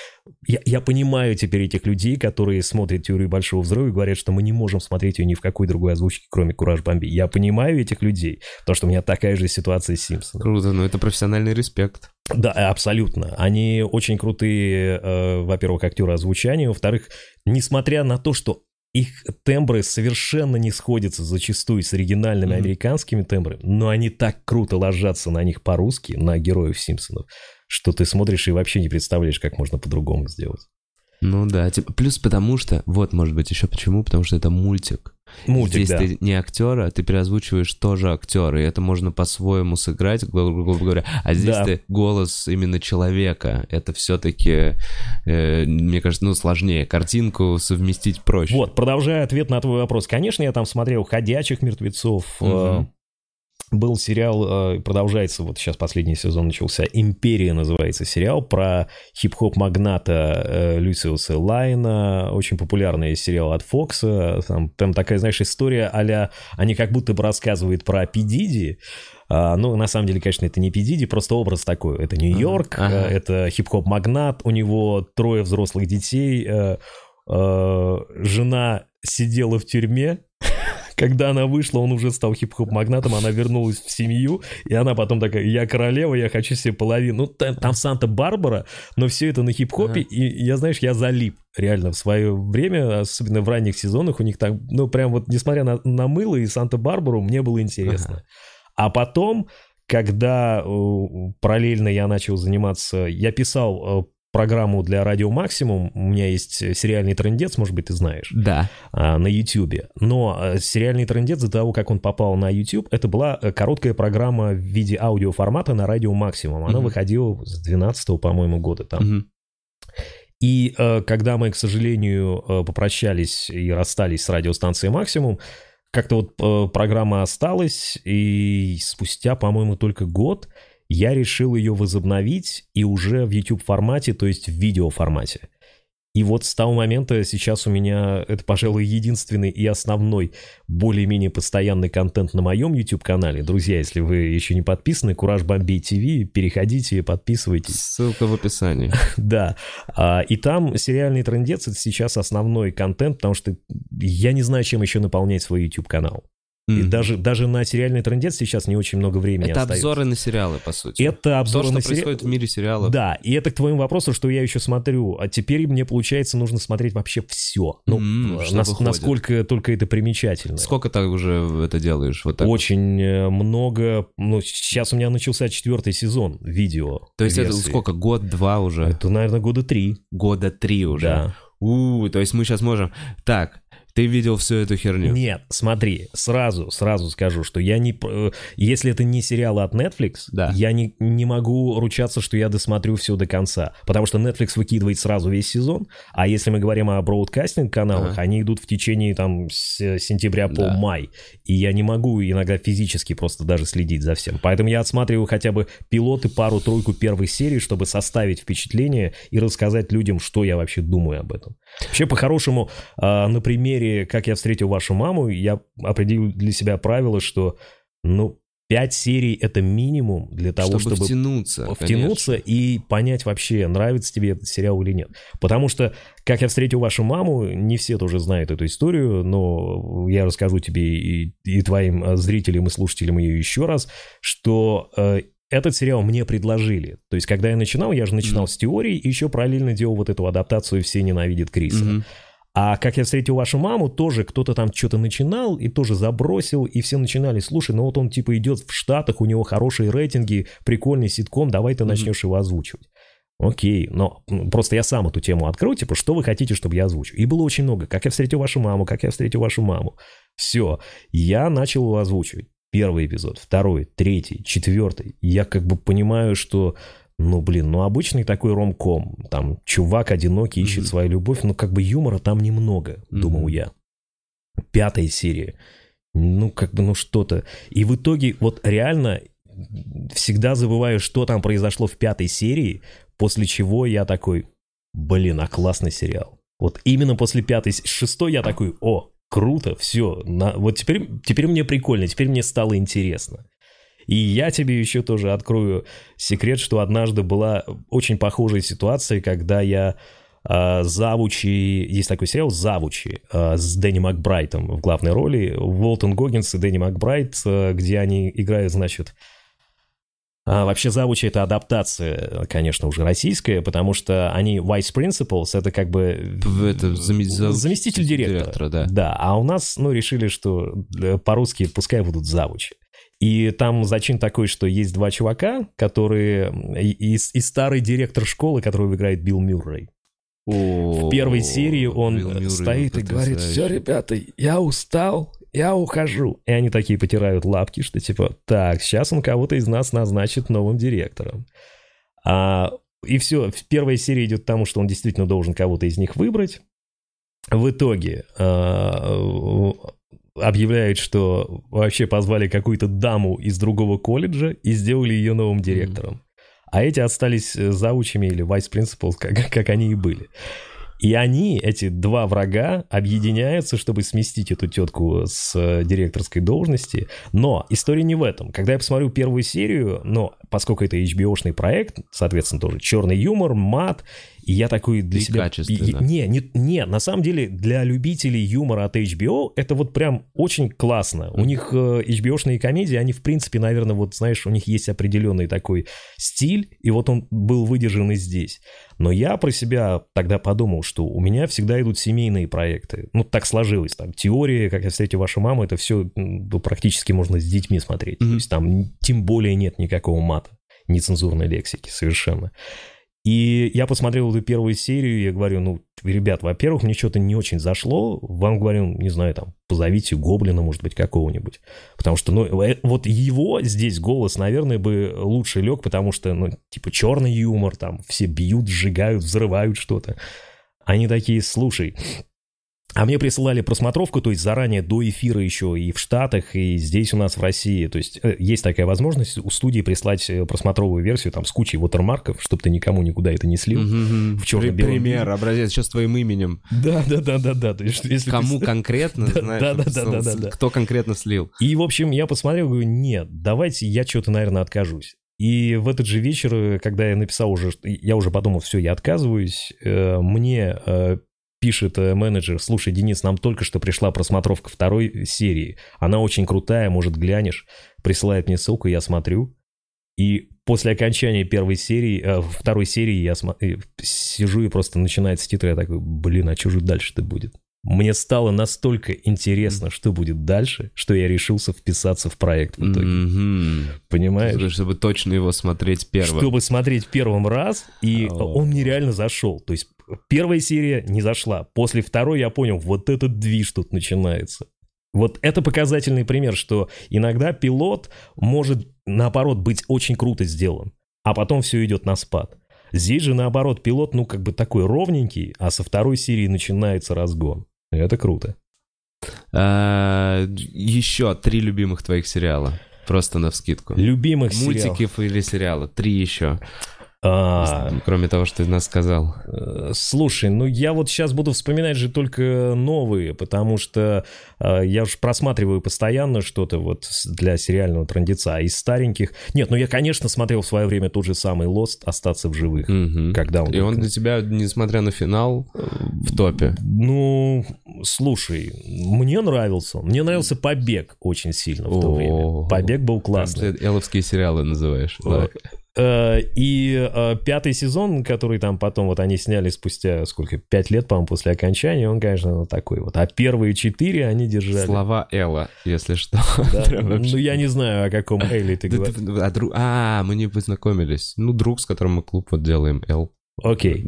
Я понимаю теперь этих людей, которые смотрят «Теорию Большого взрыва» и говорят, что мы не можем смотреть ее ни в какой другой озвучке, кроме «Кураж Бомби». Я понимаю этих людей, потому что у меня такая же ситуация с «Симпсонами». Круто, но это профессиональный респект. Да, абсолютно. Они очень крутые, во-первых, актеры озвучания, во-вторых, несмотря на то, что их тембры совершенно не сходятся зачастую с оригинальными американскими тембрами, но они так круто ложатся на них по-русски, на героев «Симпсонов», что ты смотришь и вообще не представляешь, как можно по-другому сделать. Ну да, плюс потому что, вот, может быть, еще почему, потому что это мультик. Мультик, здесь да. Ты не актер, а ты переозвучиваешь тоже актера, и это можно по-своему сыграть, грубо говоря. А здесь да. ты голос именно человека. Это все-таки, мне кажется, ну, сложнее. Картинку совместить проще. Вот, продолжая ответ на твой вопрос. Конечно, я там смотрел «Ходячих мертвецов». Угу. Был сериал, продолжается, вот сейчас последний сезон начался, «Империя» называется сериал, про хип-хоп-магната Люциуса Лайна, очень популярный сериал от Фокса, там такая, знаешь, история а-ля, они как будто бы рассказывают про Пи Дидди, ну, на самом деле, конечно, это не Пи Дидди, просто образ такой, это Нью-Йорк, это хип-хоп-магнат, у него 3 взрослых детей, жена сидела в тюрьме. Когда она вышла, он уже стал хип-хоп-магнатом, она вернулась в семью, и она потом такая, я королева, я хочу себе половину. Ну, там Санта-Барбара, но все это на хип-хопе, и я, знаешь, я залип реально в свое время, особенно в ранних сезонах, у них там, ну, прям вот, несмотря на мыло и Санта-Барбару, мне было интересно. А потом, когда параллельно я начал заниматься, я писал программу для Радио Максимум. У меня есть «Сериальный Трындец», может быть, ты знаешь. Да. На Ютьюбе. Но «Сериальный Трындец», до того, как он попал на Ютьюб, это была короткая программа в виде аудиоформата на Радио Максимум. Она выходила с 12-го, по-моему, года там. И когда мы, к сожалению, попрощались и расстались с радиостанцией «Максимум», как-то вот программа осталась, и спустя, по-моему, только год я решил ее возобновить и уже в YouTube-формате, то есть в видеоформате. И вот с того момента сейчас у меня это, пожалуй, единственный и основной более-менее постоянный контент на моем YouTube-канале. Друзья, если вы еще не подписаны, Кураж Бомбей ТВ, переходите и подписывайтесь. Ссылка в описании. Да. И там «Сериальный трындец» — это сейчас основной контент, потому что я не знаю, чем еще наполнять свой YouTube-канал. И даже на «Сериальный трындец» сейчас не очень много времени это остается. Это обзоры на сериалы, по сути. Это обзоры на сериалы. То, что происходит в мире сериалов. Да, и это к твоему вопросу, что я еще смотрю. А теперь мне, получается, нужно смотреть вообще все. Ну, насколько только это примечательно. Сколько ты уже это делаешь? Вот так? Очень много. Ну, сейчас у меня начался 4-й сезон видео. То есть версии. Это сколько? Год-два уже? Это, наверное, 3 года. 3 года уже? Да. То есть мы сейчас можем... Так... Ты видел всю эту херню? Нет, смотри, сразу скажу, что я не... Если это не сериалы от Netflix, да. я не могу ручаться, что я досмотрю все до конца. Потому что Netflix выкидывает сразу весь сезон, а если мы говорим о броудкастинг-каналах, они идут в течение там с сентября по май. И я не могу иногда физически просто даже следить за всем. Поэтому я отсматриваю хотя бы пилоты, 1-3 первых серий, чтобы составить впечатление и рассказать людям, что я вообще думаю об этом. Вообще, по-хорошему, на примере «Как я встретил вашу маму», я определил для себя правило, что, 5 серий — это минимум для того, чтобы втянуться и понять вообще, нравится тебе этот сериал или нет. Потому что «Как я встретил вашу маму», не все тоже знают эту историю, но я расскажу тебе и твоим зрителям и слушателям ее еще раз, что... Этот сериал мне предложили. То есть, когда я начинал, с теории и еще параллельно делал вот эту адаптацию «Все ненавидят Криса». А «Как я встретил вашу маму», тоже кто-то там что-то начинал и тоже забросил, и все начинали, слушай, вот он типа идет в Штатах, у него хорошие рейтинги, прикольный ситком, давай ты начнешь его озвучивать. Окей, но просто я сам эту тему открыл, что вы хотите, чтобы я озвучил. И было очень много «Как я встретил вашу маму», «Как я встретил вашу маму». Все, я начал его озвучивать. 1-й эпизод, 2-й, 3-й, 4-й. Я как бы понимаю, что... обычный такой ромком. Там чувак одинокий ищет свою любовь, но как бы юмора там немного, думал я. 5-я серия. Что-то. И в итоге реально всегда забываю, что там произошло в 5-й серии, после чего я такой, классный сериал. Вот именно после 5-й, 6-й я такой, круто, все. Теперь мне прикольно, теперь мне стало интересно. И я тебе еще тоже открою секрет, что однажды была очень похожая ситуация, когда я Завучи, есть такой сериал «Завучи» с Дэнни Макбрайтом в главной роли, Уолтон Гоггинс и Дэнни Макбрайт, где они играют, вообще «Завучи» — это адаптация, конечно, уже российская, потому что они Vice Principals, это как бы заместитель директора. Да, а у нас, решили, что по-русски пускай будут «Завучи». И там зачин такой, что есть 2 чувака, которые... И старый директор школы, которого играет Билл Мюррей. В первой серии он стоит и говорит: все, ребята, я устал, я ухожу. И они такие потирают лапки, что типа, так, сейчас он кого-то из нас назначит новым директором. И все, первая серия идет к тому, что он действительно должен кого-то из них выбрать. В итоге объявляют, что вообще позвали какую-то даму из другого колледжа и сделали ее новым директором. А эти остались завучами или Vice Principals, как они и были. И они, эти два врага, объединяются, чтобы сместить эту тетку с директорской должности. Но история не в этом. Когда я посмотрю первую серию, но поскольку это HBO-шный проект, соответственно, тоже черный юмор, мат, и я такой для себя... Не, на самом деле для любителей юмора от HBO это вот прям очень классно. У них HBO-шные комедии, они в принципе, наверное, вот знаешь, у них есть определенный такой стиль, и вот он был выдержан и здесь. Но я про себя тогда подумал, что у меня всегда идут семейные проекты. Ну, так сложилось. Там теория, как я встретил вашу маму, это все практически можно с детьми смотреть. То есть там тем более нет никакого мата, нецензурной лексики совершенно. И я посмотрел эту первую серию, я говорю, ну, ребят, во-первых, мне что-то не очень зашло. Вам, говорю, не знаю, там, позовите гоблина, может быть, какого-нибудь. Потому что, ну, вот его здесь голос, наверное, бы лучше лег, потому что, ну, типа, черный юмор, там, все бьют, сжигают, взрывают что-то. Они такие, слушай... А мне присылали просмотровку, то есть заранее до эфира еще и в Штатах, и здесь у нас в России. То есть есть такая возможность у студии прислать просмотровую версию там с кучей вотермарков, чтобы ты никому никуда это не слил. В черно-белом. Пример, образец, что с твоим именем. Да. То есть, если кому ты... конкретно, знаешь, кто конкретно слил. И, в общем, я посмотрел, говорю, нет, давайте я что-то, наверное, откажусь. И в этот же вечер, когда я написал уже, я уже подумал, все, я отказываюсь, мне... пишет менеджер: слушай, Денис, нам только что пришла просмотровка второй серии. Она очень крутая, может, глянешь. Присылает мне ссылку, я смотрю. И после окончания второй серии я сижу и просто начинается титры. Я такой, блин, а что же дальше-то будет? Мне стало настолько интересно, что будет дальше, что я решился вписаться в проект в итоге. Понимаешь? Чтобы точно его смотреть первым. Чтобы смотреть первым раз, и он мне реально зашел. То есть первая серия не зашла. После второй я понял, вот этот движ тут начинается. Вот это показательный пример, что иногда пилот может, наоборот, быть очень круто сделан, а потом все идет на спад. Здесь же, наоборот, пилот, ну, как бы такой ровненький, а со второй серии начинается разгон. Это круто. Еще 3 любимых твоих сериала. Просто навскидку. Любимых сериалов. Мультиков или сериала. 3 еще. Кроме того, что ты нас сказал. Слушай, ну я вот сейчас буду вспоминать же только новые, потому что я уж просматриваю постоянно что-то вот для сериального трындеца. Из стареньких... Нет, ну я, конечно, смотрел в свое время тот же самый Lost, «Остаться в живых». Когда он... И он для тебя, несмотря на финал, в топе. Ну, слушай, мне нравился. Мне нравился «Побег» очень сильно в то время. «Побег» был классный. Элловские сериалы называешь. И 5-й сезон, который там потом вот они сняли спустя, 5 лет, по-моему, после окончания, он, конечно, вот такой вот. А первые 4 они держали. Слова Элла, если что. Ну, я не знаю, о каком Элле ты говоришь. Мы не познакомились. Ну, друг, с которым мы клуб вот делаем, Эл. Окей.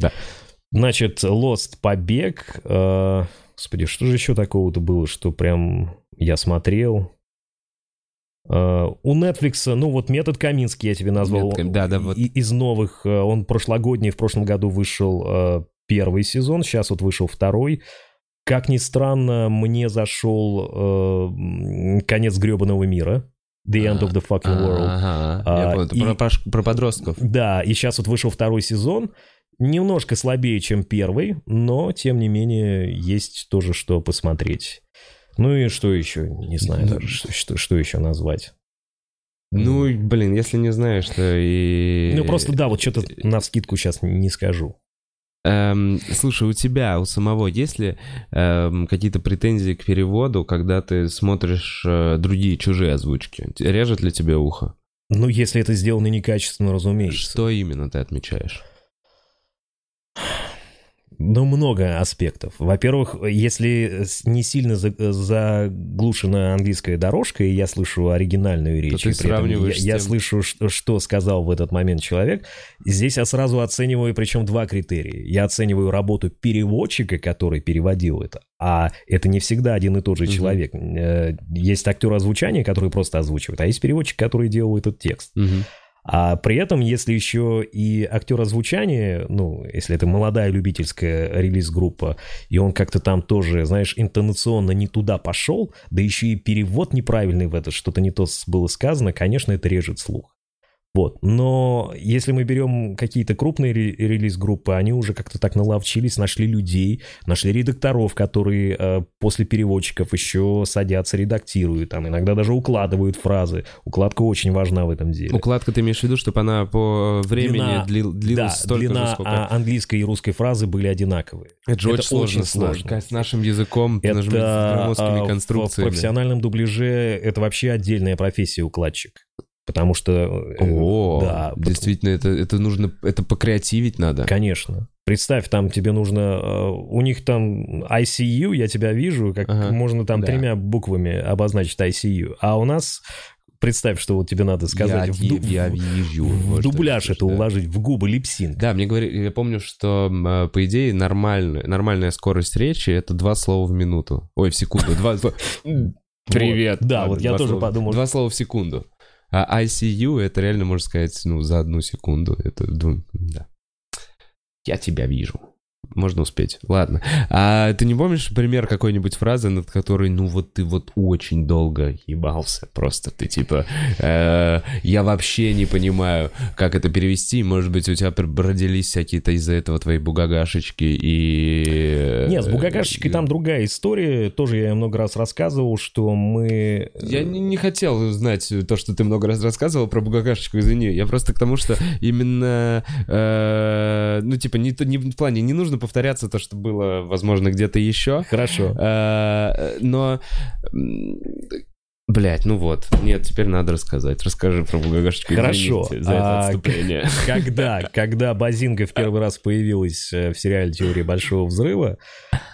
Значит, Lost, «Побег». Господи, что же еще такого-то было, что прям я смотрел... У Netflix, ну вот «Метод Каминский» я тебе назвал. Вот. Из новых, он прошлогодний, в прошлом году вышел первый сезон, сейчас вот вышел второй. Как ни странно, мне зашел «Конец гребаного мира». The End of the Fucking World. Я понял, про подростков. Да, и сейчас вот вышел второй сезон. Немножко слабее, чем первый, но, тем не менее, есть тоже что посмотреть. Ну и что еще? Не знаю даже, что еще назвать. Ну, блин, если не знаешь, то и... Ну, просто, да, вот что-то навскидку сейчас не скажу. Слушай, у тебя, у самого, есть ли какие-то претензии к переводу, когда ты смотришь другие чужие озвучки? Режет ли тебе ухо? Ну, если это сделано некачественно, разумеется. Что именно ты отмечаешь? Ну, много аспектов. Во-первых, если не сильно заглушена английская дорожка, и я слышу оригинальную речь, и при этом я слышу, что сказал в этот момент человек, здесь я сразу оцениваю, причем два критерия. Я оцениваю работу переводчика, который переводил это, а это не всегда один и тот же человек. Есть актеры озвучания, которые просто озвучивают, а есть переводчик, который делал этот текст. А при этом, если еще и актер озвучания, ну, если это молодая любительская релиз-группа, и он как-то там тоже, знаешь, интонационно не туда пошел, да еще и перевод неправильный в это, что-то не то было сказано, конечно, это режет слух. Вот, но если мы берем какие-то крупные релиз-группы, они уже как-то так наловчились, нашли людей, нашли редакторов, которые после переводчиков еще садятся, редактируют, там иногда даже укладывают фразы. Укладка очень важна в этом деле. Укладка, ты имеешь в виду, чтобы она по времени длилась столько же, сколько? Да, длина английской и русской фразы были одинаковые. Это очень сложно. С нашим языком, с громоздкими конструкциями. В профессиональном дубляже это вообще отдельная профессия — укладчик. Потому что... да, действительно, это нужно... Это покреативить надо. Конечно. Представь, там тебе нужно... У них там ICU, я тебя вижу, как можно там тремя буквами обозначить ICU. А у нас... Представь, что вот тебе надо сказать. Я вижу. В дубляж это уложить, в губы липсинг. Да, мне говорили... Я помню, что, по идее, нормальная скорость речи — это 2 слова в минуту. Ой, в секунду. 2... Привет. Да, вот я тоже подумал. 2 слова в секунду. А ICU, это реально, можно сказать, ну, за 1 секунду. Это, да. Я тебя вижу. Можно успеть. Ладно. А ты не помнишь пример какой-нибудь фразы, над которой, ну, вот ты вот очень долго ебался? Просто ты типа, я вообще не понимаю, как это перевести. Может быть, у тебя бродились всякие-то из-за этого твои бугагашечки и... Нет, с бугагашечкой там другая история. Тоже я много раз рассказывал, что мы... Я не хотел знать то, что ты много раз рассказывал про бугагашечку, извини. Я просто к тому, что именно, ну, типа, не в плане, не нужно повторяться то, что было, возможно, где-то еще. Хорошо. Но... Блять, ну вот. Нет, теперь надо рассказать. Расскажи про бугагашечку. Хорошо. Извините за это отступление. Когда Базинга в первый раз появилась в сериале «Теория Большого взрыва»,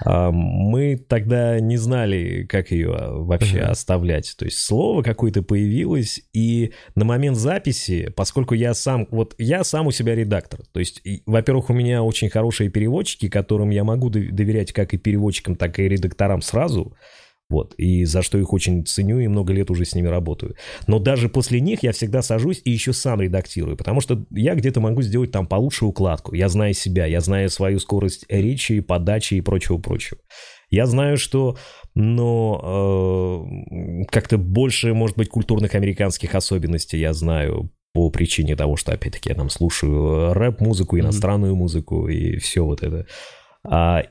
мы тогда не знали, как ее вообще оставлять. То есть слово какое-то появилось, и на момент записи, поскольку я сам у себя редактор, то есть, во-первых, у меня очень хорошие переводчики, которым я могу доверять как и переводчикам, так и редакторам сразу. Вот, и за что их очень ценю, и много лет уже с ними работаю. Но даже после них я всегда сажусь и еще сам редактирую, потому что я где-то могу сделать там получше укладку. Я знаю себя, я знаю свою скорость речи, подачи и прочего-прочего. Я знаю, что, как-то больше, может быть, культурных американских особенностей я знаю по причине того, что, опять-таки, я там слушаю рэп-музыку, иностранную музыку и все вот это.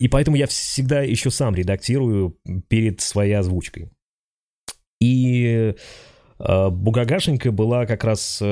И поэтому я всегда еще сам редактирую перед своей озвучкой. И бугагашенька была как раз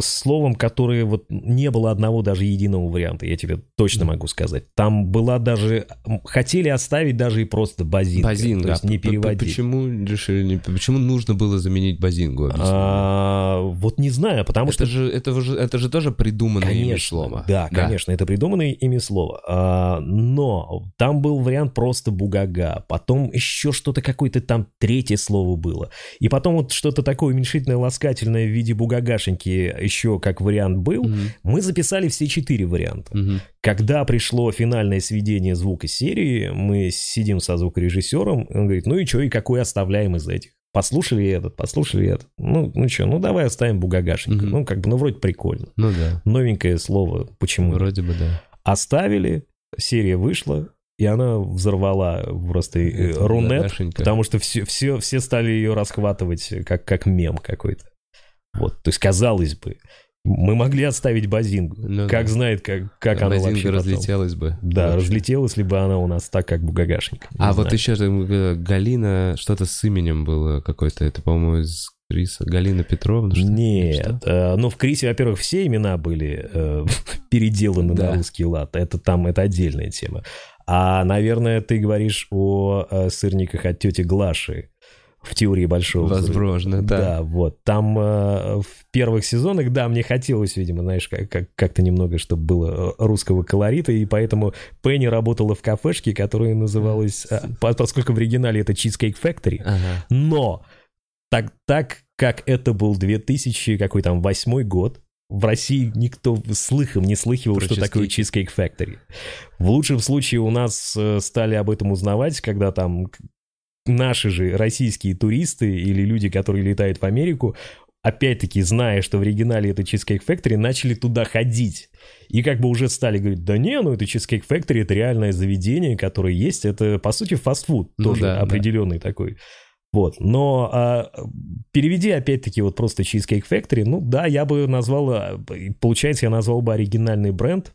словом, которое не было одного даже единого варианта, я тебе точно могу сказать. Там была даже... Хотели оставить даже и просто базинга. Базинга. То есть не переводить. Почему решили... Почему нужно было заменить базингу? Не знаю, потому что... Это же тоже придуманное ими слово. Да, конечно, это придуманное ими слово. Но там был вариант просто бугага. Потом еще что-то, какое-то там третье слово было. И потом вот что-то такое уменьшительное, ласкательное в виде бугагашеньки еще как вариант был, мы записали все 4 варианта. Когда пришло финальное сведение звука серии, мы сидим со звукорежиссером, он говорит, ну и что, и какой оставляем из этих? Послушали этот. Ну, давай оставим бугагашеньку. Вроде прикольно. Ну да. Новенькое слово, почему? Вроде бы, да. Оставили, серия вышла, и она взорвала просто рунет, потому что все стали ее расхватывать как мем какой-то. Вот, то есть, казалось бы, мы могли отставить базингу. Знает, как она вообще базинга разлетелась бы. Да, вообще. Разлетелась ли бы она у нас так, как бугагашенька. Еще Галина, что-то с именем было какое-то, это, по-моему, из Криса. Галина Петровна? Что-то? Нет, в Крисе, во-первых, все имена были переделаны на русский лад. Это отдельная тема. А, наверное, ты говоришь о сырниках от тети Глаши. в «Теории Большого взрыва». Возможно, да. Да, вот. Там в первых сезонах, да, мне хотелось, видимо, знаешь, как-то немного, чтобы было русского колорита, и поэтому Пенни работала в кафешке, которая называлась... Поскольку в оригинале это Cheesecake Factory, ага. Но так как это был 2008 год, в России никто слыхом не слыхивал, что такое Cheesecake Factory. В лучшем случае у нас стали об этом узнавать, когда там... Наши же российские туристы или люди, которые летают в Америку, опять-таки, зная, что в оригинале это Cheesecake Factory, начали туда ходить. И как бы уже стали говорить, да не, ну это Cheesecake Factory, это реальное заведение, которое есть. Это, по сути, фастфуд, тоже ну, да, определенный да. такой. Вот. Но переведи, опять-таки, вот просто Cheesecake Factory, ну да, я бы назвал, получается, я назвал бы оригинальный бренд,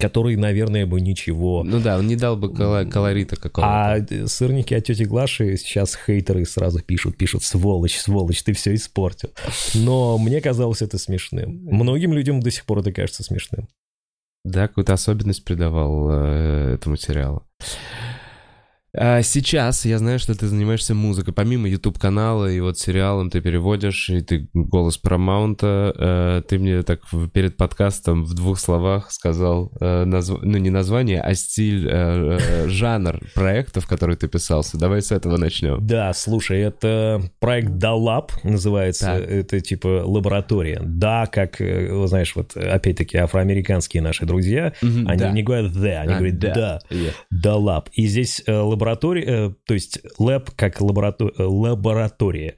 который, наверное, бы ничего... Ну да, он не дал бы колорита какого-то. А сырники от тети Глаши сейчас хейтеры сразу пишут, сволочь, сволочь, ты все испортил. Но мне казалось это смешным. Многим людям до сих пор это кажется смешным. Да, какую-то особенность придавал этому сериалу. Сейчас я знаю, что ты занимаешься музыкой. Помимо YouTube-канала и вот сериалом ты переводишь, и ты голос Paramount. Ты мне так перед подкастом в двух словах сказал, ну не название, а стиль, жанр проектов, которые ты писался. Давай с этого начнем. Да, слушай, это проект Da Lab называется. Да. Это типа лаборатория. Да, как, знаешь, вот опять-таки афроамериканские наши друзья, mm-hmm, они да. не говорят «the», они говорят «да». Yeah. Da Lab. И здесь лаборатория, то есть лэб как лаборатория.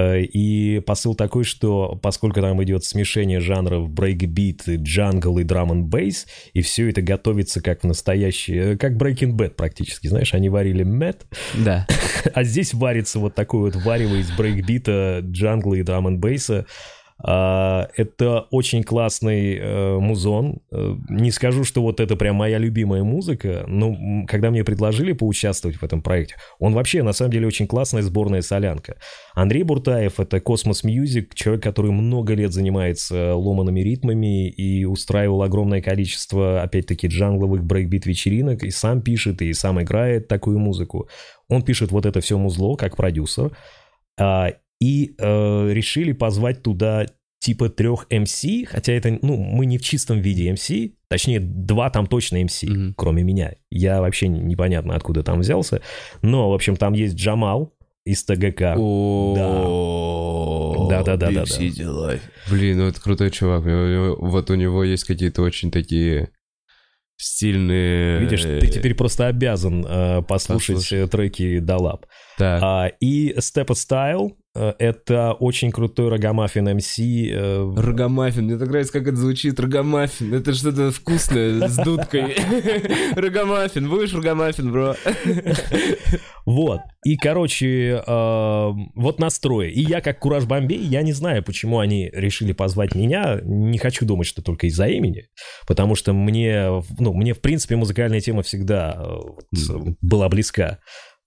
И посыл такой, что поскольку там идет смешение жанров брейкбит, джангл и драм-н-бейс, и все это готовится как в настоящий, как Breaking Bad практически, знаешь, они варили мед, да. А здесь варится вот такое вот варево из брейкбита, джангла и драм-н-бейса. Это очень классный музон. Не скажу, что вот это прям моя любимая музыка, но когда мне предложили поучаствовать в этом проекте, он вообще, на самом деле, очень классная сборная солянка. Андрей Буртаев — это Космос Мьюзик, человек, который много лет занимается ломаными ритмами и устраивал огромное количество, опять-таки, джангловых брейкбит-вечеринок, и сам пишет, и сам играет такую музыку. Он пишет вот это все музло как продюсер. И решили позвать туда типа 3 MC, хотя это, ну, мы не в чистом виде MC, точнее, 2 там точно MC, mm-hmm. кроме меня. Я вообще непонятно, откуда там взялся. Но, в общем, там есть Джамал из ТГК. Да. Блин, ну это крутой чувак. Вот у него есть какие-то очень такие... стильные... Видишь, ты теперь просто обязан послушать треки Da Lab. Да. И Step Стайл — это очень крутой рогомаффин МС. Рогомаффин. Мне так нравится, как это звучит. Рогомаффин. Это что-то вкусное с дудкой. Рогомаффин. Будешь рогомаффин, бро? Вот. И, короче, вот настрой. И я, как Кураж Бомбей, я не знаю, почему они решили позвать меня. Не хочу думать, что только из-за имени. Потому что мне, в принципе, музыкальная тема всегда была близка.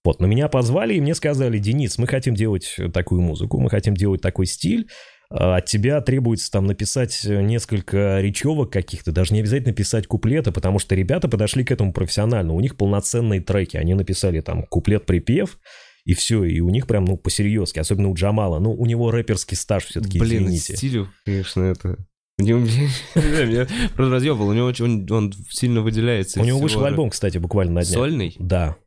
Вот, но меня позвали, и мне сказали: Денис, мы хотим делать такую музыку, мы хотим делать такой стиль, от тебя требуется там написать несколько речевок каких-то, даже не обязательно писать куплеты, потому что ребята подошли к этому профессионально, у них полноценные треки, они написали там куплет-припев, и все, и у них прям, ну, по-серьезки, особенно у Джамала, ну, у него рэперский стаж все-таки, извините. Блин, стилю, конечно, это... Меня просто разъебал, у него он сильно выделяется. У него вышел альбом, кстати, буквально на днях. Сольный? Да.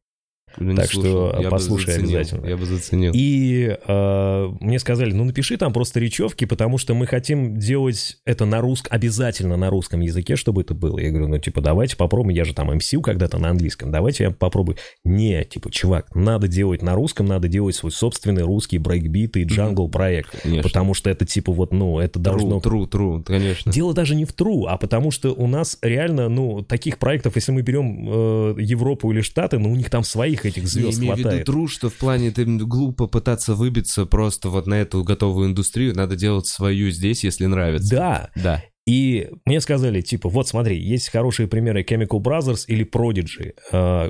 Так что послушай обязательно. Я бы заценил. И мне сказали, напиши там просто речевки, потому что мы хотим делать это на русском, обязательно на русском языке, чтобы это было. Я говорю, давайте попробуем, я же там MC когда-то на английском, давайте я попробую. Не, чувак, надо делать на русском, надо делать свой собственный русский брейкбит и джангл проект. Конечно. Потому что это это должно... Тру, конечно. Дело даже не в тру, а потому что у нас реально, таких проектов, если мы берем Европу или Штаты, у них там своих этих звезд хватает. Я имею в виду тру, что в плане это глупо пытаться выбиться просто вот на эту готовую индустрию, надо делать свою здесь, если нравится. Да. И мне сказали, вот смотри, есть хорошие примеры Chemical Brothers или Prodigy,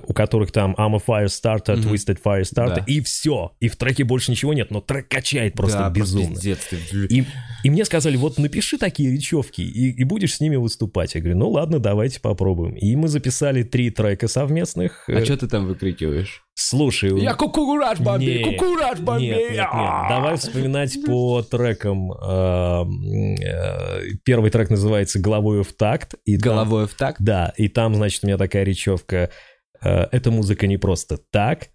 у которых там I'm a Firestarter, mm-hmm. Twisted Firestarter, да. И все. И в треке больше ничего нет, но трек качает просто безумно. И мне сказали, напиши такие речевки, и будешь с ними выступать. Я говорю, ладно, давайте попробуем. И мы записали 3 трека совместных. А что ты там выкрикиваешь? Слушай, я кукураж бомбей, нет, кукураж бомбей. Нет. Давай вспоминать по трекам. Первый трек называется «Головою в такт». И «Головою в такт»? Да, и там, значит, у меня такая речевка. Эта музыка не просто так.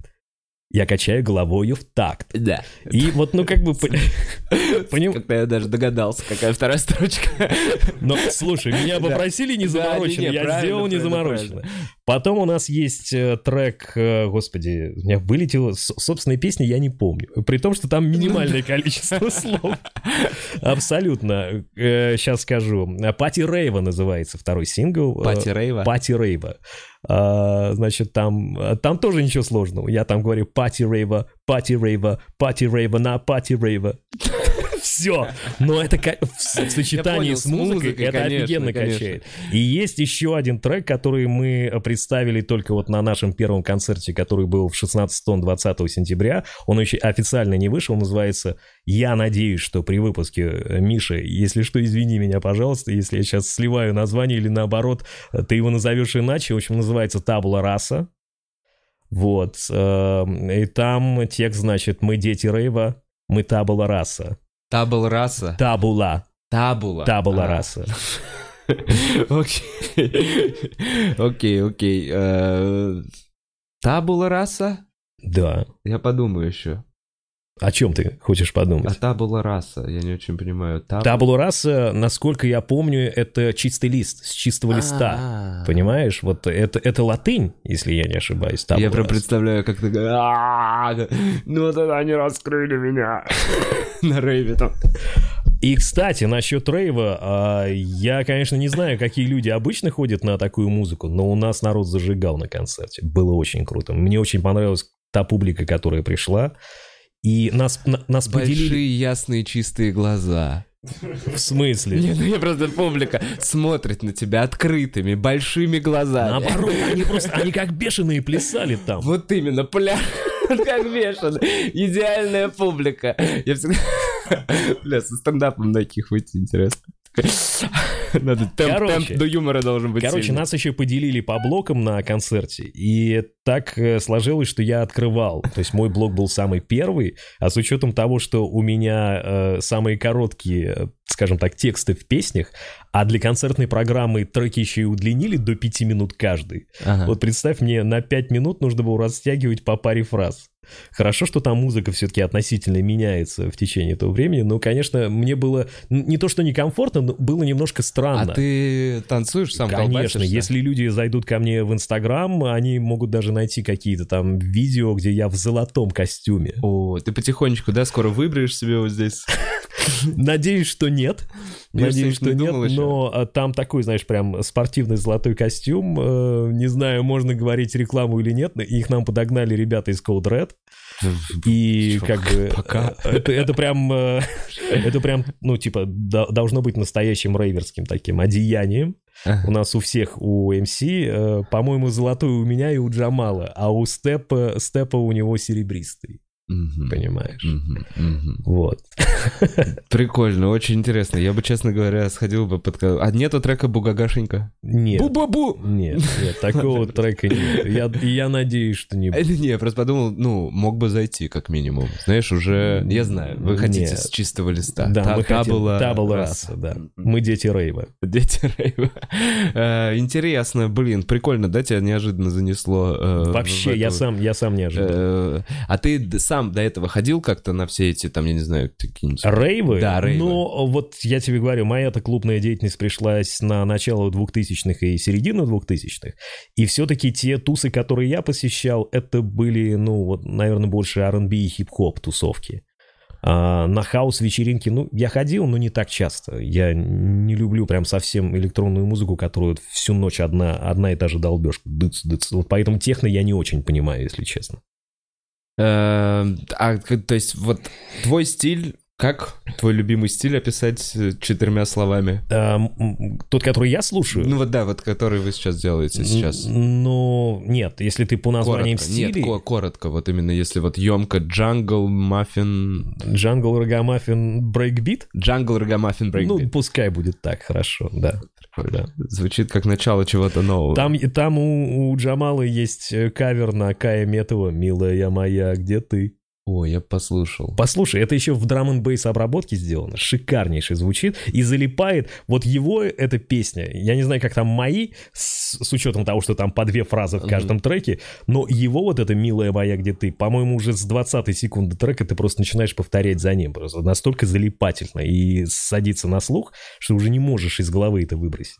Я качаю головою в такт. Да. И вот, ну, как бы... Как-то я даже догадался, какая вторая строчка. Но, слушай, меня попросили не заморочено, я сделал не заморочено. Потом у нас есть трек... Господи, у меня вылетело... Собственные песни я не помню. При том, что там минимальное количество слов. Абсолютно. Сейчас скажу. «Пати Рейва» называется второй сингл. «Пати Рейва»? «Пати Рейва». Значит, там тоже ничего сложного. Я там говорю «Пати Рейва», «Пати Рейва», «Пати Рейва» на «Пати Рейва». Все. Но это в сочетании с музыкой это офигенно качает. И есть еще один трек, который мы представили только вот на нашем первом концерте, который был в 16 тонн 20 сентября. Он еще официально не вышел. Называется «Я надеюсь, что при выпуске». Миша, если что, извини меня, пожалуйста, если я сейчас сливаю название или наоборот, ты его назовешь иначе. В общем, называется «Табла раса». Вот. И там текст, значит, «Мы дети рейва, мы табла раса». Табл раса? Табула. Табула. Табула раса. Окей. Табула раса? Да. Я подумаю еще. О чем ты хочешь подумать? А табула раса, я не очень понимаю. Табула раса, насколько я помню, это чистый лист, с чистого листа. Понимаешь? Вот это латынь, если я не ошибаюсь. Я прям представляю, как ты говоришь, ну вот они раскрыли меня на рейве там. И, кстати, насчет рейва, я, конечно, не знаю, какие люди обычно ходят на такую музыку, но у нас народ зажигал на концерте. Было очень круто. Мне очень понравилась та публика, которая пришла. И нас поделили... Большие, ясные, чистые глаза. В смысле? Нет, ну я просто... Публика смотрит на тебя открытыми, большими глазами. Наоборот, они как бешеные плясали там. Вот именно, как бешеные. Идеальная публика. Я всегда... Бля, со стендапом на таких выйти интересно. Надо, темп до юмора должен быть. Короче, сильный. Нас еще поделили по блокам на концерте. И так сложилось, что я открывал. То есть мой блок был самый первый. А с учетом того, что у меня самые короткие, скажем так, тексты в песнях, а для концертной программы треки еще и удлинили до 5 минут каждый. Ага. Вот представь, мне на 5 минут нужно было растягивать по паре фраз. Хорошо, что там музыка все-таки относительно меняется в течение этого времени, но, конечно, мне было не то, что некомфортно, но было немножко странно. А ты танцуешь сам? Конечно, если люди зайдут ко мне в Инстаграм, они могут даже найти какие-то там видео, где я в золотом костюме. О, ты потихонечку, да, скоро выберешь себе вот здесь? Надеюсь, что нет. Надеюсь, что нет, но там такой, знаешь, прям спортивный золотой костюм. Не знаю, можно говорить рекламу или нет, их нам подогнали ребята из Code Red. И что, как бы пока. Это прям, ну, типа, должно быть настоящим рейверским таким одеянием. Ага. У нас у всех, у МС, по-моему, золотой у меня и у Джамала, а у Степа у него серебристый. Угу. Понимаешь? Угу. Вот. Прикольно, очень интересно. Я бы, честно говоря, сходил бы под... А нету трека «Бугагашенька»? Нет. Бу-бу-бу! Нет, такого трека нет. Я надеюсь, что не будет. Не, я просто подумал, ну, мог бы зайти, как минимум. Знаешь, уже... Я знаю, вы хотите с чистого листа. Да, мы хотим. Табла раса, да. Мы дети рейва. Дети рейва. Интересно, блин, прикольно, да, тебя неожиданно занесло? Вообще, я сам не ожидал. А ты сам до этого ходил как-то на все эти, там, я не знаю, какие-нибудь... Рейвы? Да, рейвы. Но вот я тебе говорю, моя-то клубная деятельность пришлась на начало 2000-х и середину 2000-х, и все-таки те тусы, которые я посещал, это были, ну, вот, наверное, больше R&B и хип-хоп тусовки. На хаус-вечеринки, ну, я ходил, но не так часто. Я не люблю прям совсем электронную музыку, которую всю ночь одна и та же долбежка. Дыц-дыц. Вот поэтому техно я не очень понимаю, если честно. То есть вот твой стиль, как твой любимый стиль описать 4 словами? Тот, который я слушаю? Ну вот да, вот который вы сейчас делаете сейчас. Ну нет, если ты по названиям стилей... Нет, коротко, вот именно если вот емко джангл, маффин... Джангл, рогамаффин, брейкбит? Джангл, рогамаффин, брейкбит. Ну пускай будет так, хорошо, да. Да. Звучит как начало чего-то нового. Там у Джамала есть кавер на Кая Метова «Милая моя, где ты?». О, я послушал. Послушай, это еще в драм-н-бейс обработке сделано. Шикарнейше звучит и залипает. Вот его эта песня, я не знаю, как там мои, с учетом того, что там по две фразы в каждом треке, но его вот эта «Милая моя, где ты?», по-моему, уже с 20-й секунды трека ты просто начинаешь повторять за ним. Просто настолько залипательно и садится на слух, что уже не можешь из головы это выбросить.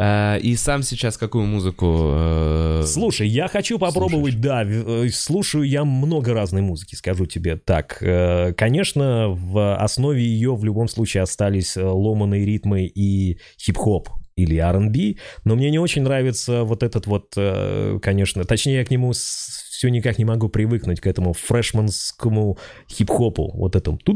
И сам сейчас какую музыку... Слушай, я хочу попробовать, да, слушаю я много разной музыки, скажу тебе так. Конечно, в основе ее в любом случае остались ломаные ритмы и хип-хоп или R&B, но мне не очень нравится вот этот вот, конечно, точнее, я к нему все никак не могу привыкнуть, к этому фрешманскому хип-хопу, вот этому. Я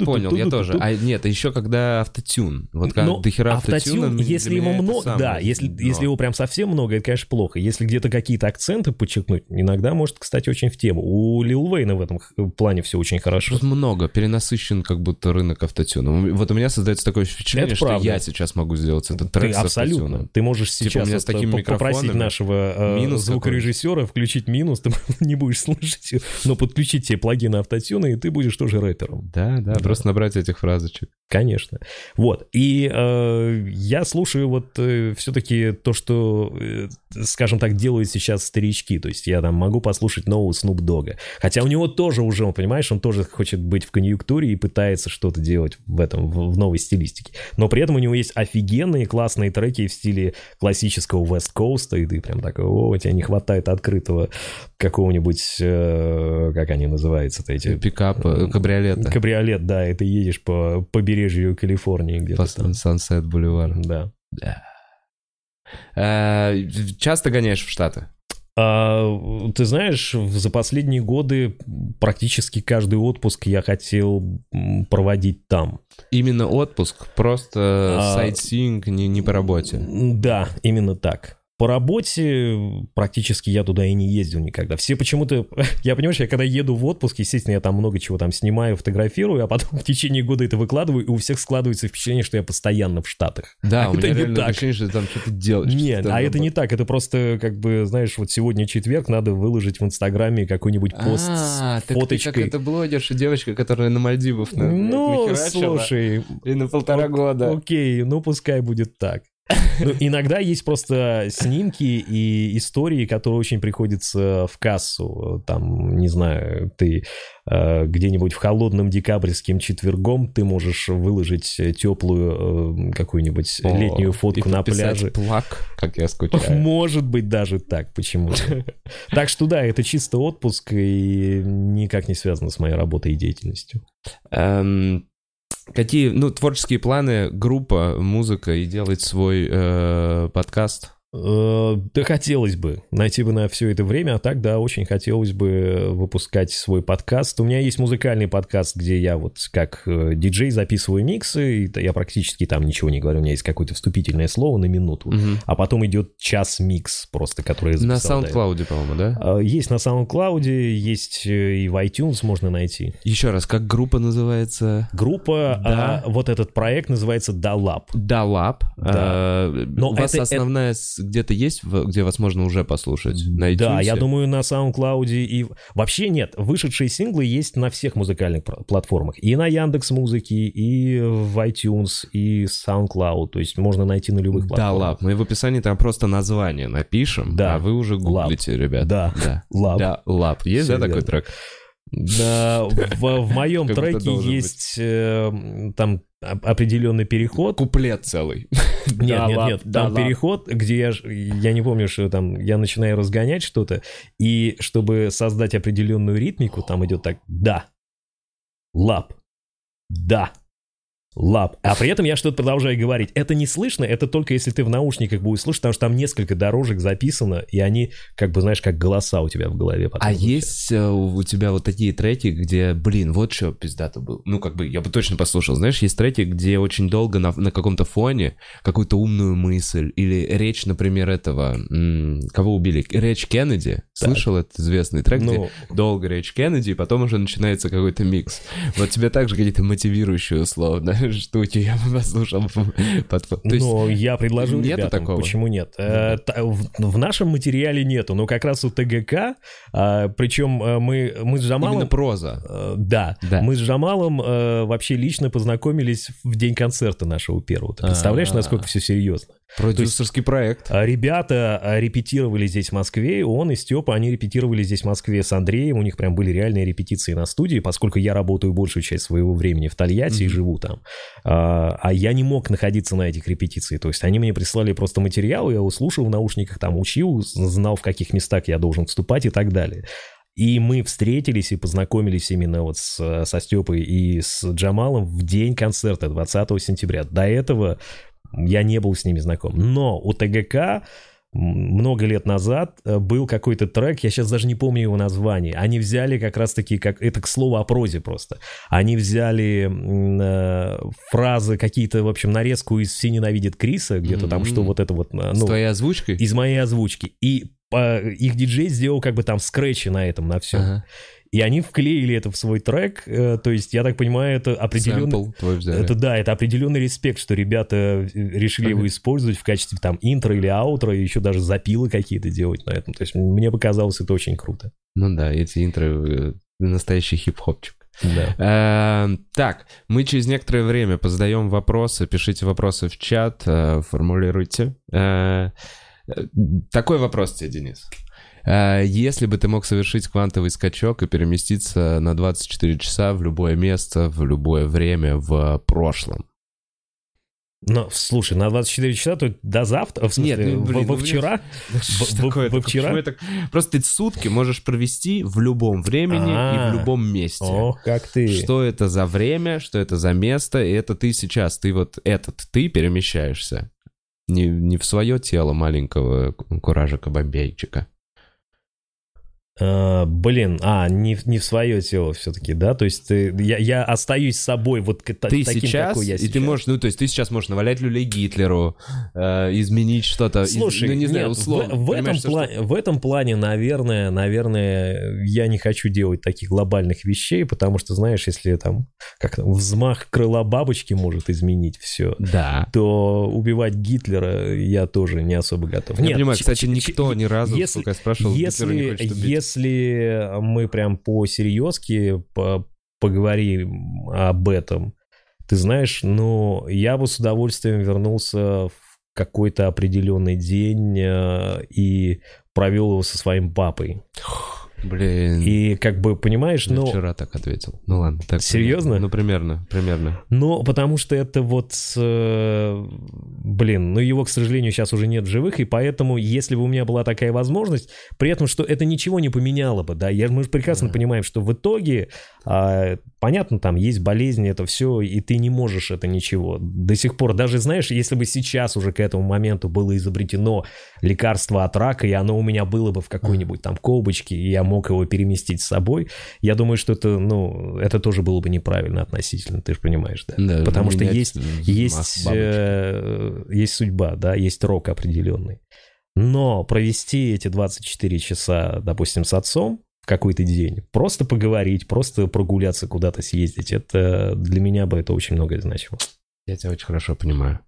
понял, я тоже. А нет, еще когда автотюн. Вот когда дохера автотюн, если его много, да, если его прям совсем много, это, конечно, плохо. Если где-то какие-то акценты подчеркнуть, иногда может, кстати, очень в тему. У Лил Уэйна в этом плане все очень хорошо. Много, перенасыщен как будто рынок автотюна. Вот у меня создается такое впечатление, что я сейчас могу сделать этот трек с автотюном. Ты можешь сейчас попросить нашего звукорежиссера включить минус, ты не будешь слушать, но подключить тебе плагины автотюна, и ты будешь тоже рэпером. Да, просто набрать этих фразочек. Конечно. Вот. И я слушаю вот все-таки то, что, скажем так, делают сейчас старички. То есть я там могу послушать нового Snoop Dogg'а. Хотя у него тоже уже, понимаешь, он тоже хочет быть в конъюнктуре и пытается что-то делать в этом, в новой стилистике. Но при этом у него есть офигенные классные треки в стиле классического West Coast, и ты прям такой, у тебя не хватает открытого какого-нибудь, как они называются-то эти... Пикапа, кабриолета. Кабриолет, да, и ты едешь по побережью Калифорнии где-то там. Сансет Бульвар. Да. Часто гоняешь в Штаты? Ты знаешь, за последние годы практически каждый отпуск я хотел проводить там. Именно отпуск? Просто сайт-синг, не по работе? Да, именно так. По работе практически я туда и не ездил никогда. Все почему-то... Я, понимаешь, я когда еду в отпуск, естественно, я там много чего там снимаю, фотографирую, а потом в течение года это выкладываю, и у всех складывается впечатление, что я постоянно в Штатах. Да, у меня реально ощущение, что ты там что-то делаешь. Нет, а это не так. Это просто, как бы, знаешь, вот сегодня четверг, надо выложить в Инстаграме какой-нибудь пост с фоточкой. А, ты как эта блогерша, девочка, которая на Мальдивах нахерачила. Ну, слушай. И на 1,5 года. Окей, ну пускай будет так. Ну, иногда есть просто снимки и истории, которые очень приходятся в кассу. Там, не знаю, ты где-нибудь в холодном декабрьским четвергом ты можешь выложить теплую какую-нибудь летнюю фотку на пляже. Плак, как я скучаю. Может быть, даже так, почему-то. Так что да, это чисто отпуск и никак не связано с моей работой и деятельностью. Какие, творческие планы, группа, музыка и делать свой подкаст? Да хотелось бы найти бы на все это время, а так, да, очень хотелось бы выпускать свой подкаст. У меня есть музыкальный подкаст, где я вот как диджей записываю миксы, и я практически там ничего не говорю, у меня есть какое-то вступительное слово на минуту, а потом идет час-микс просто, который я записал. На SoundCloud, по-моему, да? Есть на SoundCloud, есть и в iTunes можно найти. Еще раз, как группа называется? Группа, да. Вот этот проект называется Da Lab. Da Lab. Да. Но у вас основная... Где-то есть, где вас можно уже послушать? Найти да, все? Я думаю, на SoundCloud и... Вообще нет, вышедшие синглы есть на всех музыкальных платформах. И на Яндекс.Музыке, и в iTunes, и SoundCloud. То есть можно найти на любых платформах. Да, Lab. Мы в описании там просто название напишем, да. А вы уже гуглите, ребята. Да, Lab. Да, Lab. Есть, все да, верно. Такой трек? Да, в моем треке есть там... определенный переход. Куплет целый. Нет. Там переход, где я не помню, что там я начинаю разгонять что-то, и чтобы создать определенную ритмику, там идет так, да, лап, да, лап. А при этом я что-то продолжаю говорить. Это не слышно, это только если ты в наушниках будешь слушать, потому что там несколько дорожек записано, и они, как бы, знаешь, как голоса у тебя в голове. А есть у тебя вот такие треки, где, вот что пиздато был. Я бы точно послушал. Знаешь, есть треки, где очень долго на каком-то фоне какую-то умную мысль или речь, например, этого... Кого убили? Речь Кеннеди. Так. Слышал этот известный трек, где долго речь Кеннеди, и потом уже начинается какой-то микс. Вот тебе также какие-то мотивирующие слова, да? штуки, я бы послушал. Ну, я предложу ребятам, почему нет? В нашем материале нету, но как раз у ТГК, причем мы с Джамалом... Именно проза. Да, мы с Джамалом вообще лично познакомились в день концерта нашего первого. Ты представляешь, насколько все серьезно? Продюсерский проект. Ребята репетировали здесь в Москве, он и Степа, они репетировали здесь в Москве с Андреем, у них прям были реальные репетиции на студии, поскольку я работаю большую часть своего времени в Тольятти и живу там. А я не мог находиться на этих репетициях, то есть они мне прислали просто материал, я его слушал в наушниках, там учил, знал, в каких местах я должен вступать и так далее. И мы встретились и познакомились именно вот со Степой и с Джамалом в день концерта 20 сентября. До этого... я не был с ними знаком. Но у ТГК много лет назад был какой-то трек, я сейчас даже не помню его название. Они взяли как раз-таки, как это к слову о прозе просто. Они взяли фразы какие-то, в общем, нарезку из «Все ненавидят Криса», где-то там, что вот это вот... Ну, с твоей озвучкой? Из моей озвучки. И их диджей сделал как бы там скретчи на этом, на всем. Ага. И они вклеили это в свой трек, то есть, я так понимаю, это определенный... это, да, это определенный респект, что ребята решили его использовать в качестве там интро или аутро, и еще даже запилы какие-то делать на этом. То есть, мне показалось это очень круто. Ну да, эти интро настоящий хип-хопчик. Да. Так, мы через некоторое время позадаем вопросы, пишите вопросы в чат, формулируйте. Такой вопрос тебе, Денис. Если бы ты мог совершить квантовый скачок и переместиться на 24 часа в любое место, в любое время, в прошлом. Ну, слушай, на 24 часа, то до завтра, в смысле, нет, ну, блин, во вчера? Во вчера? Просто ты сутки можешь провести в любом времени и в любом месте. О, как ты. Что это за время, что это за место, и это ты сейчас, ты вот этот, ты перемещаешься. Не в свое тело маленького куражика-бомбейчика. Блин, не в свое тело все-таки, да? То есть я остаюсь собой вот таким, сейчас, какой я сейчас. И ты можешь, ну то есть ты сейчас можешь навалять люлей Гитлеру, изменить что-то. Слушай, ну, не знаю, условно. В этом плане, наверное, я не хочу делать таких глобальных вещей, потому что, знаешь, если там как взмах крыла бабочки может изменить все, да, то убивать Гитлера я тоже не особо готов. Я понимаю, кстати, никто ни разу, сколько я спрашивал, Гитлера не хочет убить. Если мы прям по-серьезки поговорим об этом, ты знаешь, ну, я бы с удовольствием вернулся в какой-то определенный день и провел его со своим папой. Блин. И как бы, понимаешь, ну... вчера так ответил. Ну ладно. Так, серьезно? Ну, примерно. Ну, потому что это вот... блин, ну его, к сожалению, сейчас уже нет в живых, и поэтому, если бы у меня была такая возможность, при этом, что это ничего не поменяло бы, да, мы же прекрасно понимаем, что в итоге, понятно, там есть болезни, это все, и ты не можешь это ничего. До сих пор, даже, знаешь, если бы сейчас уже к этому моменту было изобретено лекарство от рака, и оно у меня было бы в какой-нибудь там колбочке, и я мог его переместить с собой, я думаю, что это, ну, это тоже было бы неправильно относительно, ты же понимаешь, да? Да, потому что есть судьба, да, есть рок определенный. Но провести эти 24 часа, допустим, с отцом в какой-то день, просто поговорить, просто прогуляться куда-то, съездить, это для меня бы это очень многое значило. Я тебя очень хорошо понимаю.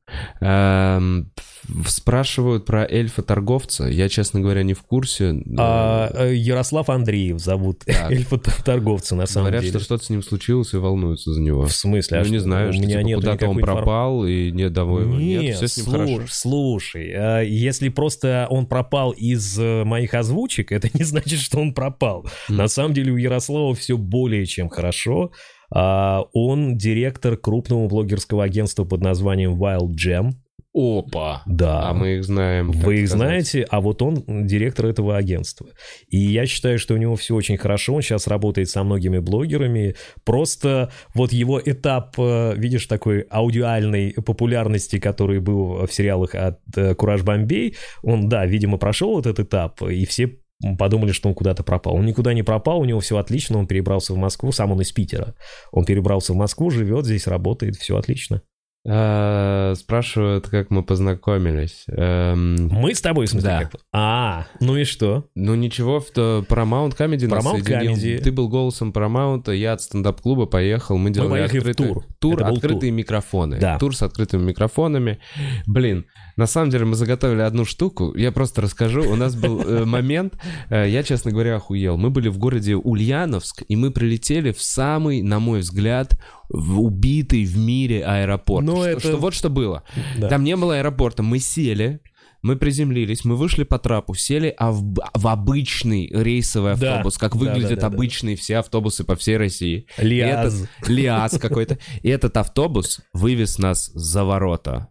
Спрашивают про эльфа-торговца. Я, честно говоря, не в курсе. Ярослав Андреев зовут эльфа-торговца, на самом деле. Говорят, что что-то с ним случилось и волнуются за него. В смысле? Ну, не знаю, что куда-то он пропал и недовольный. Нет, все с ним хорошо. Слушай, если просто он пропал из моих озвучек, это не значит, что он пропал. На самом деле у Ярослава все более чем хорошо. Он директор крупного блогерского агентства под названием Wild Jam. Опа! Да. А мы их знаем. Вы их знаете, а вот он директор этого агентства. И я считаю, что у него все очень хорошо. Он сейчас работает со многими блогерами. Просто вот его этап, видишь, такой аудиальной популярности, который был в сериалах от «Кураж Бомбей», он, да, видимо, прошел этот этап, и все подумали, что он куда-то пропал. Он никуда не пропал, у него все отлично, он перебрался в Москву, сам он из Питера. Он перебрался в Москву, живет здесь, работает, все отлично. Спрашивают, как мы познакомились. Мы с тобой, в смысле? Да. Ну и что? Ну ничего, Paramount Comedy нас соединил. Ты был голосом Paramount, я от стендап-клуба поехал. Мы делали открытый тур, открытые микрофоны. Да. Тур с открытыми микрофонами. Блин, на самом деле мы заготовили одну штуку. Я просто расскажу. У нас был момент, я, честно говоря, охуел. Мы были в городе Ульяновск, и мы прилетели в самый, на мой взгляд, убитый в мире аэропорт. Вот что было. Да. Там не было аэропорта. Мы сели, мы приземлились, мы вышли по трапу, сели в обычный рейсовый автобус, да, как выглядят обычные все автобусы по всей России. Лиаз какой-то. И этот автобус вывез нас за ворота.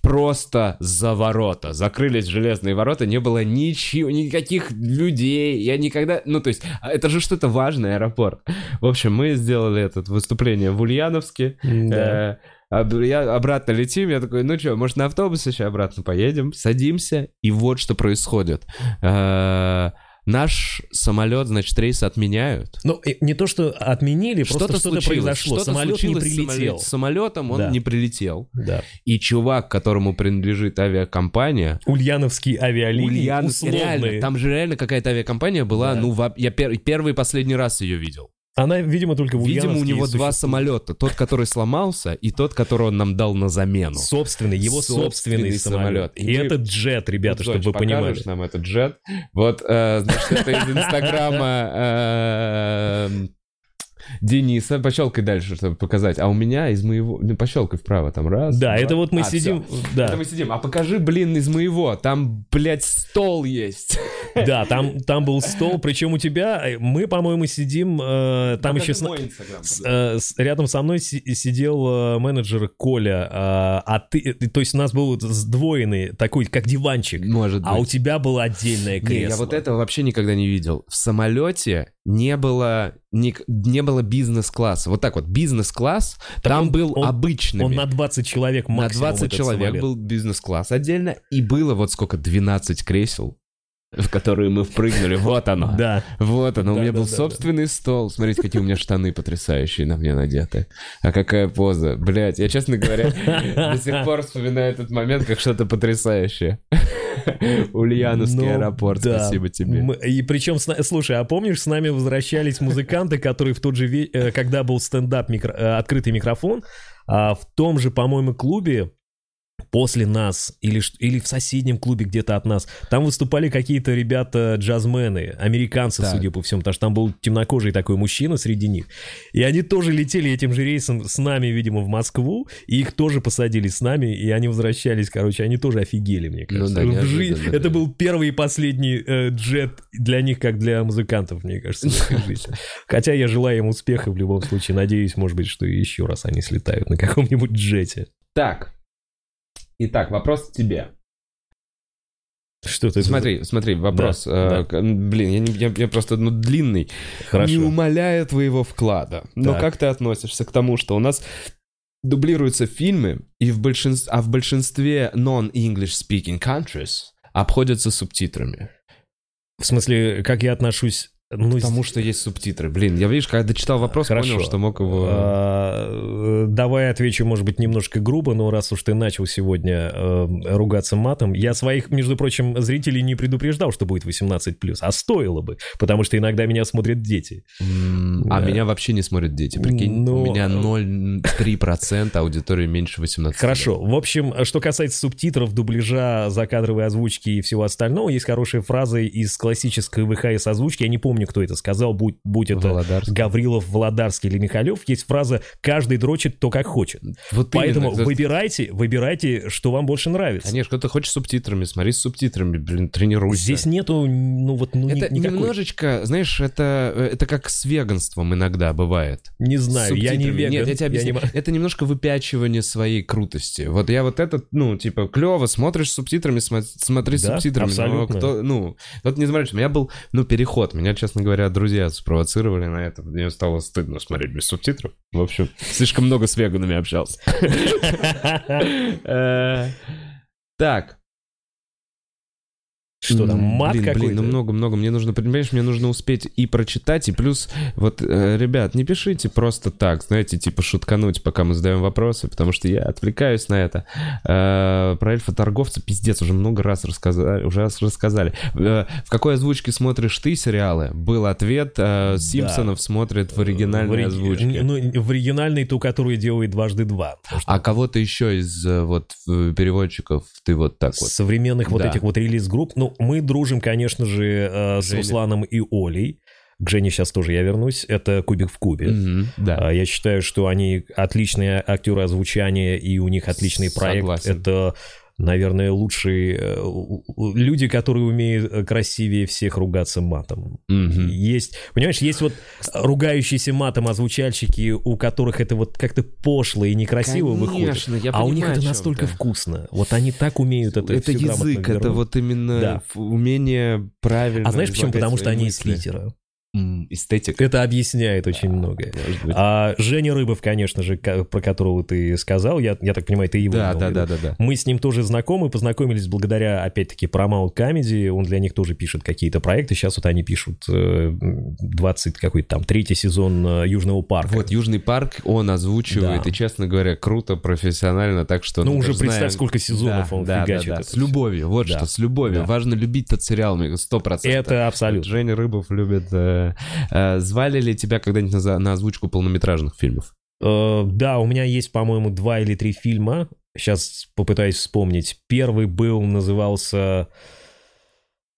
Просто за ворота. Закрылись железные ворота, не было ничего, никаких людей. Я никогда... Ну, то есть, это же что-то важное, аэропорт. В общем, мы сделали это выступление в Ульяновске. Да. Обратно летим, я такой, ну что, может, на автобусе еще обратно поедем? Садимся, и вот что происходит. Наш самолет, значит, рейс отменяют. Ну, не то, что отменили, что-то произошло. Что-то самолет не прилетел. С самолетом он не прилетел. Да. И чувак, которому принадлежит авиакомпания... Ульяновские авиалинии, условные. Там же реально какая-то авиакомпания была, да. Я первый и последний раз ее видел. Она, видимо, только в Ульяновске. Видимо, у него два самолета. Тот, который сломался, и тот, который он нам дал на замену. Его собственный самолет. И этот джет, ребята, чтобы вы понимали. Покажешь нам этот джет? Вот, значит, это из Инстаграма... Дениса, пощелкай дальше, чтобы показать. А у меня из моего... Ну, пощелкай вправо, там раз. Да, два. Это вот мы сидим... Да. Это мы сидим. А покажи, блин, из моего. Там, блядь, стол есть. Да, там был стол. Причем у тебя... Мы, по-моему, сидим... там еще... рядом со мной сидел менеджер Коля. А ты... То есть у нас был сдвоенный такой, как диванчик. Может быть. А у тебя было отдельное кресло. Не, я вот этого вообще никогда не видел. В самолете... Не было бизнес-класса. Вот так вот, бизнес-класс, там был обычный. Он на 20 человек максимум. На 20 человек был бизнес-класс отдельно, и было вот сколько, 12 кресел, в которые мы впрыгнули. Вот оно. Да. Вот оно. У меня был собственный стол. Смотрите, какие у меня штаны потрясающие на мне надеты. А какая поза. Блять, я, честно говоря, до сих пор вспоминаю этот момент как что-то потрясающее. Ульяновский аэропорт, да. Спасибо тебе. И причем, слушай, а помнишь, с нами возвращались музыканты, которые в тот же вечер, когда был стендап, открытый микрофон, в том же, по-моему, клубе, после нас, или в соседнем клубе где-то от нас, там выступали какие-то ребята джазмены, американцы, да. Судя по всему, потому что там был темнокожий такой мужчина среди них, и они тоже летели этим же рейсом с нами, видимо, в Москву, и их тоже посадили с нами, и они возвращались, короче, они тоже офигели, мне кажется. Ну, да, это был первый и последний джет для них, как для музыкантов, мне кажется, в их жизни. Хотя я желаю им успеха в любом случае, надеюсь, может быть, что еще раз они слетают на каком-нибудь джете. Итак, вопрос к тебе. Что ты... Смотри, вопрос. Да, да. Блин, я просто длинный. Хорошо. Не умаляя твоего вклада. Так. Но как ты относишься к тому, что у нас дублируются фильмы, и в большинстве non-English speaking countries обходятся субтитрами? В смысле, как я отношусь... Потому что есть субтитры. Блин, я, видишь, когда дочитал вопрос, понял, что мог его... Давай отвечу, может быть, немножко грубо, но раз уж ты начал сегодня ругаться матом, я своих, между прочим, зрителей не предупреждал, что будет 18+, а стоило бы, потому что иногда меня смотрят дети. А меня вообще не смотрят дети, прикинь, у меня 0,3% аудитории меньше 18 лет. Хорошо, в общем, что касается субтитров, дубляжа, закадровой озвучки и всего остального, есть хорошие фразы из классической ВХС-озвучки, я не помню, кто это сказал, будь это Володарский. Гаврилов, Володарский или Михалев, есть фраза «каждый дрочит то, как хочет». Вот поэтому именно. Выбирайте, что вам больше нравится. Конечно, когда ты хочешь с субтитрами, смотри с субтитрами, блин, тренируйся. Здесь нету, это никакой... Немножечко, знаешь, это как с веганством иногда бывает. Не знаю, я не веган. Нет, я тебе объясню. Это немножко выпячивание своей крутости. Вот я вот этот, клево, смотришь с субтитрами, смотри с субтитрами. Абсолютно. Но кто-то не смотришь. У меня был, переход, меня, честно говоря, друзья спровоцировали на это. Мне стало стыдно смотреть без субтитров. В общем, слишком много с веганами общался. Так. Что там, мат какой-то? Блин, ну много-много. Мне нужно, понимаешь, мне нужно успеть и прочитать, и плюс, вот, ребят, не пишите просто так, знаете, типа шуткануть, пока мы задаем вопросы, потому что я отвлекаюсь на это. Про эльфа-торговца, пиздец, уже много раз рассказали. В какой озвучке смотришь ты сериалы? Был ответ, Симпсонов смотрит в оригинальной озвучке. Ну, в оригинальной, ту, которую делает «Дважды-два». А кого-то еще из вот переводчиков ты вот так вот? Современных вот этих вот релиз-групп? Ну, мы дружим, конечно же, с Русланом и Олей. К Жене сейчас тоже я вернусь. Это «Кубик в кубе». Я считаю, что они отличные актеры озвучания, и у них отличный проект. Согласен. Это... Наверное, лучшие люди, которые умеют красивее всех ругаться матом. Есть, понимаешь, есть вот ругающиеся матом озвучальщики, у которых это вот как-то пошло и некрасиво выходит. Я понимаю, у них это настолько вкусно. Вот они так умеют это. Это язык, это вот именно умение правильно. А знаешь почему? Потому что они из Питера. Эстетика. Это объясняет очень многое. Женя Рыбов, конечно же, про которого ты сказал, я так понимаю, ты его имел в виду. Мы с ним тоже знакомы, познакомились благодаря, опять-таки, Paramount Comedy, он для них тоже пишет какие-то проекты, сейчас вот они пишут 20 какой-то там, третий сезон «Южного парка». Вот «Южный парк» он озвучивает, и, честно говоря, круто, профессионально, так что... Ну, уже представь, сколько сезонов он фигачит. С любовью, вот что, с любовью. Важно любить тот сериал, 100%. Это абсолютно. Женя Рыбов любит... Звали ли тебя когда-нибудь на озвучку полнометражных фильмов? Да, у меня есть, по-моему, 2 или 3 фильма. Сейчас попытаюсь вспомнить. Первый был, назывался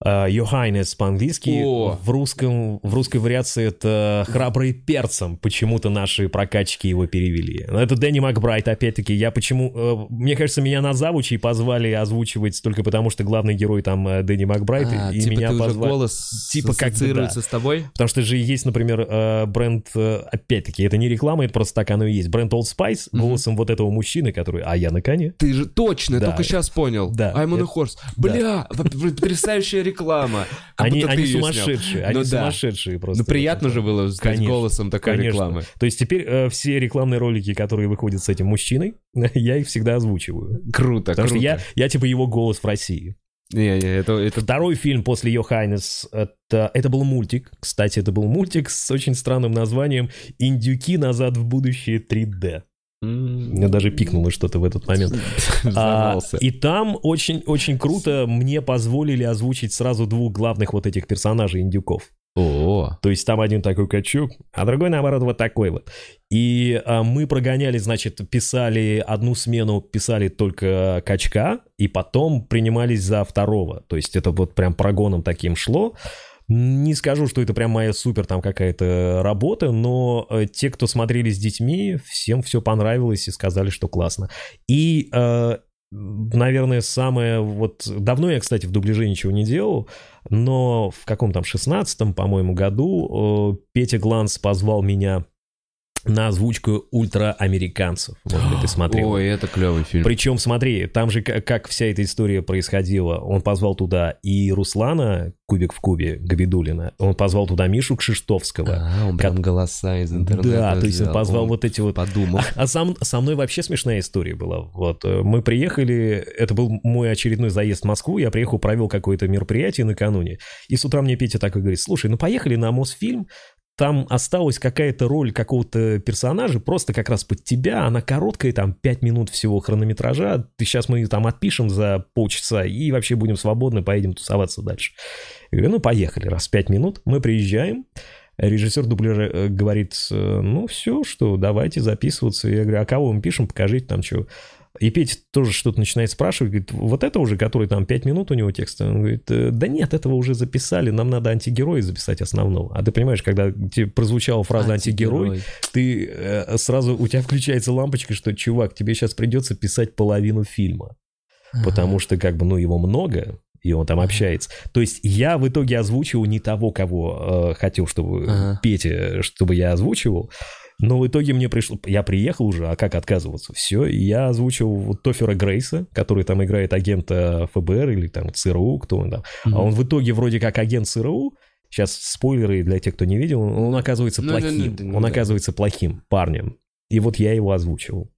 Your Highness по-английски. В русской вариации это «Храбрый перцем». Почему-то наши прокачки его перевели. Это Дэнни Макбрайт, опять-таки. Мне кажется, меня на Завучи позвали озвучивать только потому, что главный герой там Дэнни Макбрайт. И типа меня ты позвали. Уже голос ассоциируется с тобой? Потому что же есть, например, бренд... Опять-таки, это не реклама, это просто так оно и есть. Бренд Old Spice голосом вот этого мужчины, который... А я на коне. Ты же точно, только сейчас понял. I'm on a horse. Бля, потрясающая реклама. Они сумасшедшие. Они сумасшедшие просто. Ну, приятно же было с голосом такой рекламы. То есть теперь все рекламные ролики, которые выходят с этим мужчиной, я их всегда озвучиваю. Круто, потому что я типа его голос в России. Второй фильм после Your Highness, это был мультик. Кстати, это был мультик с очень странным названием «Индюки назад в будущее 3D». Мне даже пикнуло что-то в этот момент. И там очень-очень круто мне позволили озвучить сразу 2 главных вот этих персонажей индюков. То есть там один такой качок, а другой, наоборот, вот такой вот. И мы прогоняли, значит, писали одну смену, писали только качка, и потом принимались за второго. То есть это вот прям прогоном таким шло. Не скажу, что это прям моя супер там какая-то работа, но те, кто смотрели с детьми, всем все понравилось и сказали, что классно. И, наверное, самое вот... Давно я, кстати, в дубляже ничего не делал, но в каком там 16-м, по-моему, году Петя Гланс позвал меня на озвучку «Ультраамериканцев». Может быть, ты смотрел. Ой, это клевый фильм. Причем, смотри, там же как вся эта история происходила. Он позвал туда и Руслана, «Кубик в кубе», Габидуллина. Он позвал туда Мишу Кшиштовского. Он прям голоса из интернета. Да, то есть он позвал вот эти вот... Подумал. А со мной вообще смешная история была. Вот, мы приехали, это был мой очередной заезд в Москву, я приехал, провел какое-то мероприятие накануне, и с утра мне Петя такой говорит: слушай, ну поехали на Мосфильм, там осталась какая-то роль какого-то персонажа, просто как раз под тебя, она короткая, там 5 минут всего хронометража, сейчас мы ее там отпишем за полчаса и вообще будем свободны, поедем тусоваться дальше. Я говорю, ну поехали, раз 5 минут, мы приезжаем, режиссер дубляжа говорит, ну все, что, давайте записываться. Я говорю, а кого мы пишем, покажите там что. И Петя тоже что-то начинает спрашивать, говорит, вот это уже, который там 5 минут у него текста? Он говорит, да нет, этого уже записали, нам надо антигероя записать основного. А ты понимаешь, когда тебе прозвучала фраза «антигерой», ты сразу, у тебя включается лампочка, что, чувак, тебе сейчас придется писать половину фильма, потому что как бы, ну, его много, и он там общается. То есть я в итоге озвучивал не того, кого хотел, чтобы Петя, чтобы я озвучивал. Но в итоге мне пришло... Я приехал уже, а как отказываться? Все, и я озвучил вот Тофера Грейса, который там играет агента ФБР или там ЦРУ, кто он там. А он в итоге вроде как агент ЦРУ. Сейчас спойлеры для тех, кто не видел. Он оказывается плохим. Он оказывается плохим парнем. И вот я его озвучивал.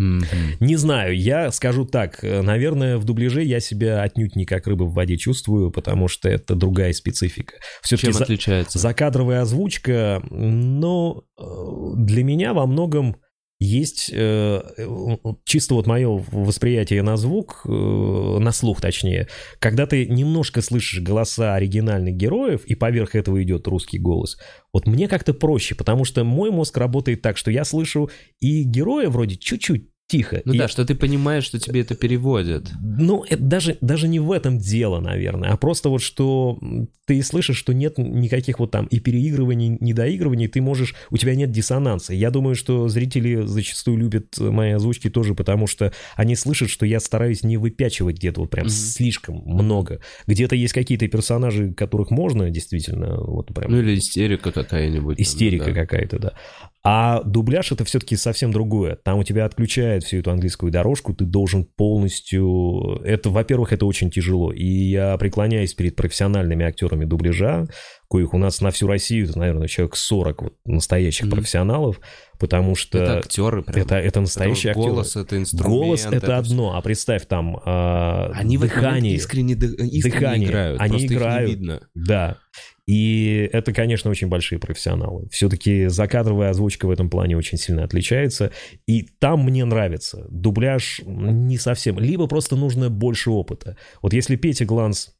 Mm-hmm. Не знаю, я скажу так, наверное, в дубляже я себя отнюдь не как рыба в воде чувствую, потому что это другая специфика. Все-таки чем отличается? Закадровая озвучка, но для меня во многом есть чисто вот мое восприятие на звук, на слух точнее, когда ты немножко слышишь голоса оригинальных героев, и поверх этого идет русский голос, вот мне как-то проще, потому что мой мозг работает так, что я слышу и героя вроде чуть-чуть тихо. Ну и... да, что ты понимаешь, что тебе это переводят. Ну, это даже не в этом дело, наверное, а просто вот что ты слышишь, что нет никаких вот там и переигрываний, недоигрываний, ты можешь, у тебя нет диссонанса. Я думаю, что зрители зачастую любят мои озвучки тоже, потому что они слышат, что я стараюсь не выпячивать где-то вот прям слишком много. Где-то есть какие-то персонажи, которых можно действительно вот прям... Ну или истерика какая-нибудь. Истерика какая-то, да. А дубляж — это все-таки совсем другое. Там у тебя отключают всю эту английскую дорожку, ты должен полностью... Это, во-первых, это очень тяжело. И я преклоняюсь перед профессиональными актерами дубляжа, коих у нас на всю Россию, это, наверное, человек 40 вот, настоящих профессионалов, потому что... Это актеры прям. Это настоящие актеры. Голос — это инструмент. Голос — это одно, а представь там они дыхание. Они искренне играют, они просто играют, их не видно. Да. И это, конечно, очень большие профессионалы. Все-таки закадровая озвучка в этом плане очень сильно отличается. И там мне нравится. Дубляж не совсем. Либо просто нужно больше опыта. Вот если Петя Гланс...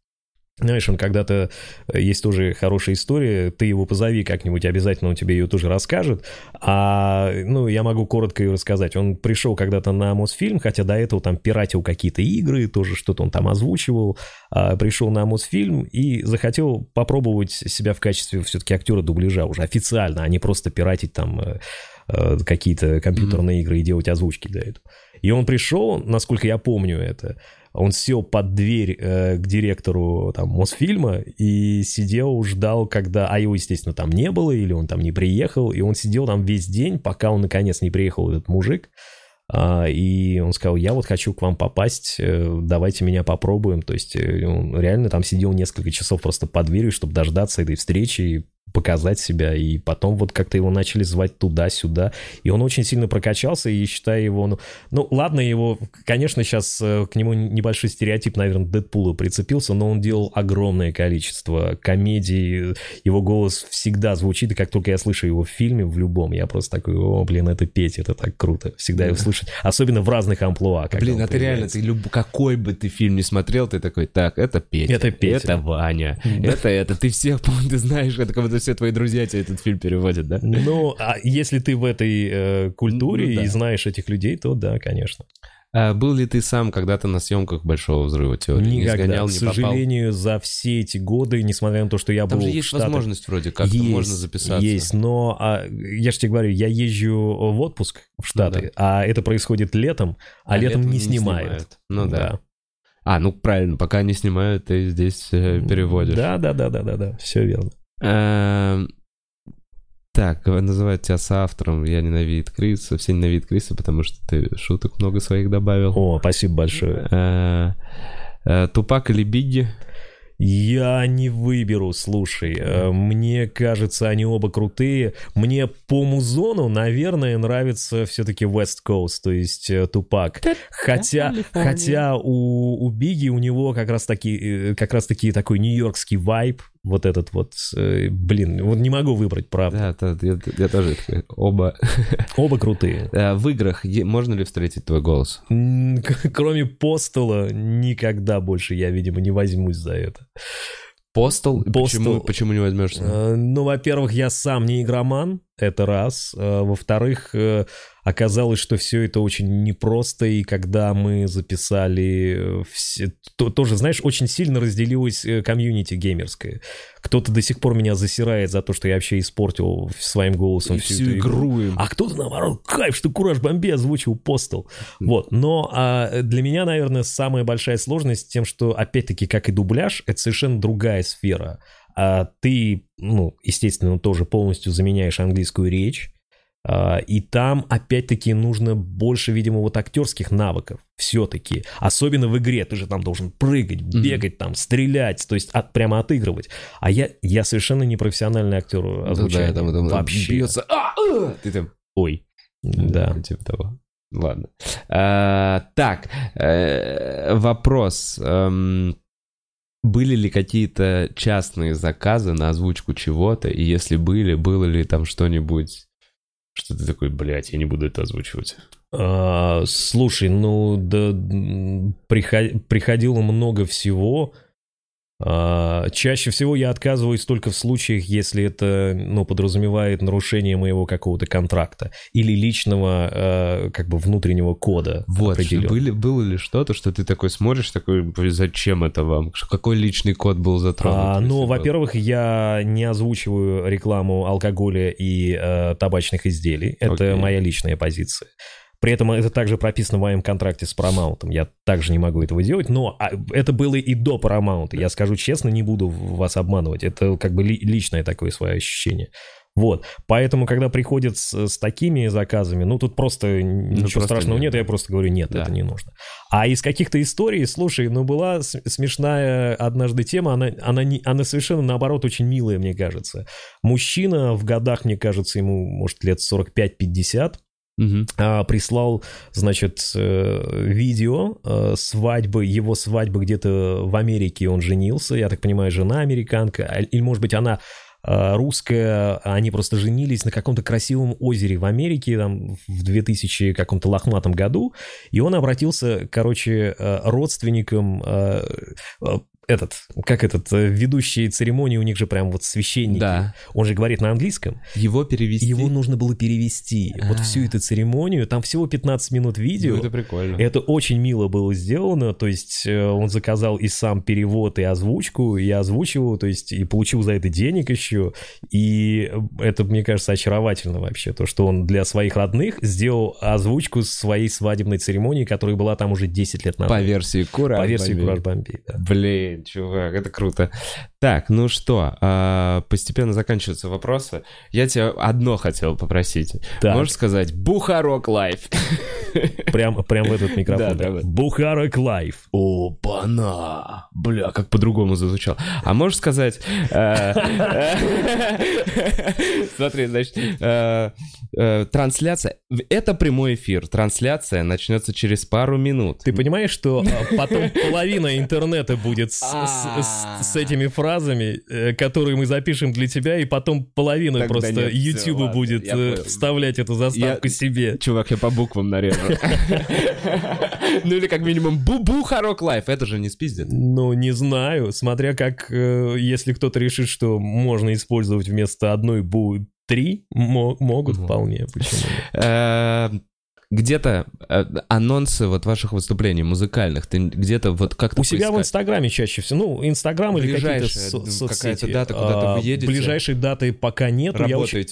Знаешь, он когда-то... Есть тоже хорошая история. Ты его позови как-нибудь, обязательно он тебе ее тоже расскажет. Ну, я могу коротко ее рассказать. Он пришел когда-то на Мосфильм, хотя до этого там пиратил какие-то игры, тоже что-то он там озвучивал. Пришел на Мосфильм и захотел попробовать себя в качестве все-таки актера дубляжа уже официально, а не просто пиратить там какие-то компьютерные игры и делать озвучки для этого. И он пришел, насколько я помню это... Он сел под дверь к директору там, Мосфильма и сидел, ждал, когда... А его, естественно, там не было, или он там не приехал. И он сидел там весь день, пока он, наконец, не приехал, этот мужик. И он сказал, я вот хочу к вам попасть, давайте меня попробуем. То есть он реально там сидел несколько часов просто под дверью, чтобы дождаться этой встречи и показать себя. И потом вот как-то его начали звать туда-сюда. И он очень сильно прокачался, и считаю его... Ну ладно, его, конечно, сейчас к нему небольшой стереотип, наверное, Дэдпула прицепился, но он делал огромное количество комедий. Его голос всегда звучит, и как только я слышу его в фильме, в любом, я просто такой, о, блин, это Петя, это так круто. Всегда его слышать. Особенно в разных амплуа. Блин, а ты реально, какой бы ты фильм ни смотрел, ты такой, так, это Петя, это Ваня, это, ты всех, по-моему, ты знаешь, это как будто все твои друзья тебе этот фильм переводят, да? Ну, а если ты в этой культуре и знаешь этих людей, то да, конечно. А был ли ты сам когда-то на съемках «Большого взрыва» теории? Никогда, к сожалению, за все эти годы, несмотря на то, что я был в Штатах... Там же есть возможность вроде как-то, можно записаться. Есть, но я же тебе говорю, я езжу в отпуск в Штаты, а это происходит летом, а летом не снимают. Ну да. Ну правильно, пока не снимают, ты здесь переводишь. Да, все верно. Так, называют тебя соавтором «Я ненавидит Криса», «Все ненавидят Криса», потому что ты шуток много своих добавил. О, спасибо большое. Тупак или Бигги? Я не выберу, слушай. Мне кажется, они оба крутые. Мне по музону, наверное, нравится все-таки West Coast, то есть Тупак. Хотя у Бигги, у него как раз таки такой нью-йоркский вайб. Вот этот вот, блин, вот не могу выбрать, правда. Да, я тоже такой, оба крутые. В играх можно ли встретить твой голос? Кроме Постала, никогда больше я, видимо, не возьмусь за это. Постал. Почему не возьмешься? Ну, во-первых, я сам не игроман, это раз. Во-вторых, оказалось, что все это очень непросто, и когда мы записали... Тоже, знаешь, очень сильно разделилось комьюнити геймерское. Кто-то до сих пор меня засирает за то, что я вообще испортил своим голосом всю игру. А кто-то, наоборот, кайф, что Кураж Бомбей озвучил Постал. Вот. Но для меня, наверное, самая большая сложность с тем, что, опять-таки, как и дубляж, это совершенно другая сфера. Ты, естественно, тоже полностью заменяешь английскую речь. И там, опять-таки, нужно больше, видимо, вот актерских навыков все-таки. Особенно в игре. Ты же там должен прыгать, бегать, там, стрелять. То есть прямо отыгрывать. А я совершенно не профессиональный актер озвучания. Да, там вообще. Бьется. Ты там... Ой. Да. Типа того. Ладно. Так, вопрос. Были ли какие-то частные заказы на озвучку чего-то? И если были, было ли там что-нибудь, что ты такой, блядь, я не буду это озвучивать? Слушай, ну, да, приходило много всего. Чаще всего я отказываюсь только в случаях, если это, ну, подразумевает нарушение моего какого-то контракта или личного, как бы, внутреннего кода. Вот, было ли что-то, что ты такой смотришь, такой, зачем это вам? Какой личный код был затронут? Ну, во-первых, я не озвучиваю рекламу алкоголя и табачных изделий. Это моя личная позиция. При этом это также прописано в моем контракте с Paramount. Я также не могу этого делать, но это было и до Paramount. Я скажу честно, не буду вас обманывать. Это как бы личное такое свое ощущение. Вот. Поэтому, когда приходят с такими заказами, ну, тут просто ничего страшного нет. Я просто говорю, нет, да, это не нужно. А из каких-то историй, слушай, ну, была смешная однажды тема, она совершенно, наоборот, очень милая, мне кажется. Мужчина в годах, мне кажется, ему, может, лет 45-50, прислал, значит, видео свадьбы, его свадьбы где-то в Америке, он женился, я так понимаю, жена американка, или, может быть, она русская, они просто женились на каком-то красивом озере в Америке, там, в 2000 каком-то лохматом году, и он обратился, короче, родственникам, этот ведущий церемонии, у них же прям вот священники, да, он же говорит на английском. Его перевести? Его нужно было перевести. Вот всю эту церемонию, там всего 15 минут видео. Ну, это прикольно. Это очень мило было сделано, то есть он заказал и сам перевод, и озвучку, и озвучивал, то есть и получил за это денег еще, и это, мне кажется, очаровательно вообще, то, что он для своих родных сделал озвучку своей свадебной церемонии, которая была там уже 10 лет назад. По версии Кураж Бомбей. По версии Кураж Бомбей, да. Блин, чувак, это круто. Так, ну что, постепенно заканчиваются вопросы. Я тебя одно хотел попросить. Так. Можешь сказать «Бухарог Лайв»? Прям в этот микрофон. Да, да. «Бухарог Лайв». Опа-на! Бля, как по-другому зазвучал. А можешь сказать... Смотри, значит, трансляция... Это прямой эфир. Трансляция начнется через пару минут. Ты понимаешь, что потом половина интернета будет с этими фразами, которые мы запишем для тебя, и потом половина тогда просто нет, YouTube ладно, будет вставлять эту заставку себе. Чувак, я по буквам нарежу. Ну или как минимум «Бухарог Лайв». Это же не спиздит. Ну, не знаю. Смотря как, если кто-то решит, что можно использовать вместо одной «бу» 3, могут вполне. Почему? Где-то анонсы вот ваших выступлений музыкальных, ты где-то вот как-то... У себя в Инстаграме чаще всего, ну, Инстаграм или какие-то соцсети. Дата, куда-то вы едете? Ближайшей даты пока нет.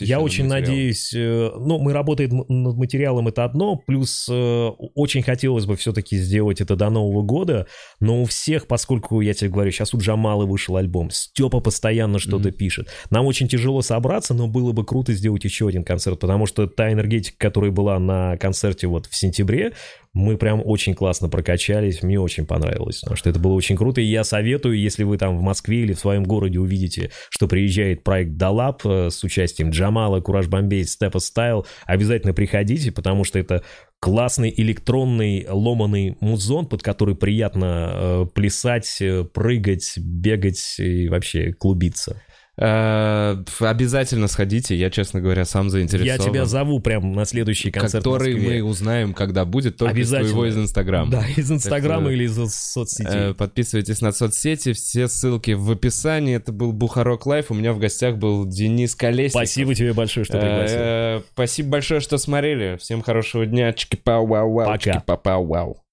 Я очень надеюсь, ну, мы работаем над материалом, это одно, плюс очень хотелось бы все-таки сделать это до Нового года, но у всех, поскольку, я тебе говорю, сейчас у Джамала вышел альбом, Степа постоянно что-то пишет, нам очень тяжело собраться, но было бы круто сделать еще один концерт, потому что та энергетика, которая была на концерте вот в сентябре, мы прям очень классно прокачались, мне очень понравилось, потому что это было очень круто, и я советую, если вы там в Москве или в своем городе увидите, что приезжает проект Da Lab с участием Джамала, Кураж Бомбей, Step Стайл, обязательно приходите, потому что это классный электронный ломаный музон, под который приятно плясать, прыгать, бегать и вообще клубиться. Обязательно сходите, я, честно говоря, сам заинтересован. Я тебя зову прям на следующий концерт, который мы узнаем, когда будет, только из твоего Инстаграма. Да, из Инстаграма или из соцсетей. Подписывайтесь на соцсети, все ссылки в описании. Это был Бухарог Лайв, у меня в гостях был Денис Колесников. Спасибо тебе большое, что пригласил. Спасибо большое, что смотрели. Всем хорошего дня. Чики-пау-вау-вау. Пока.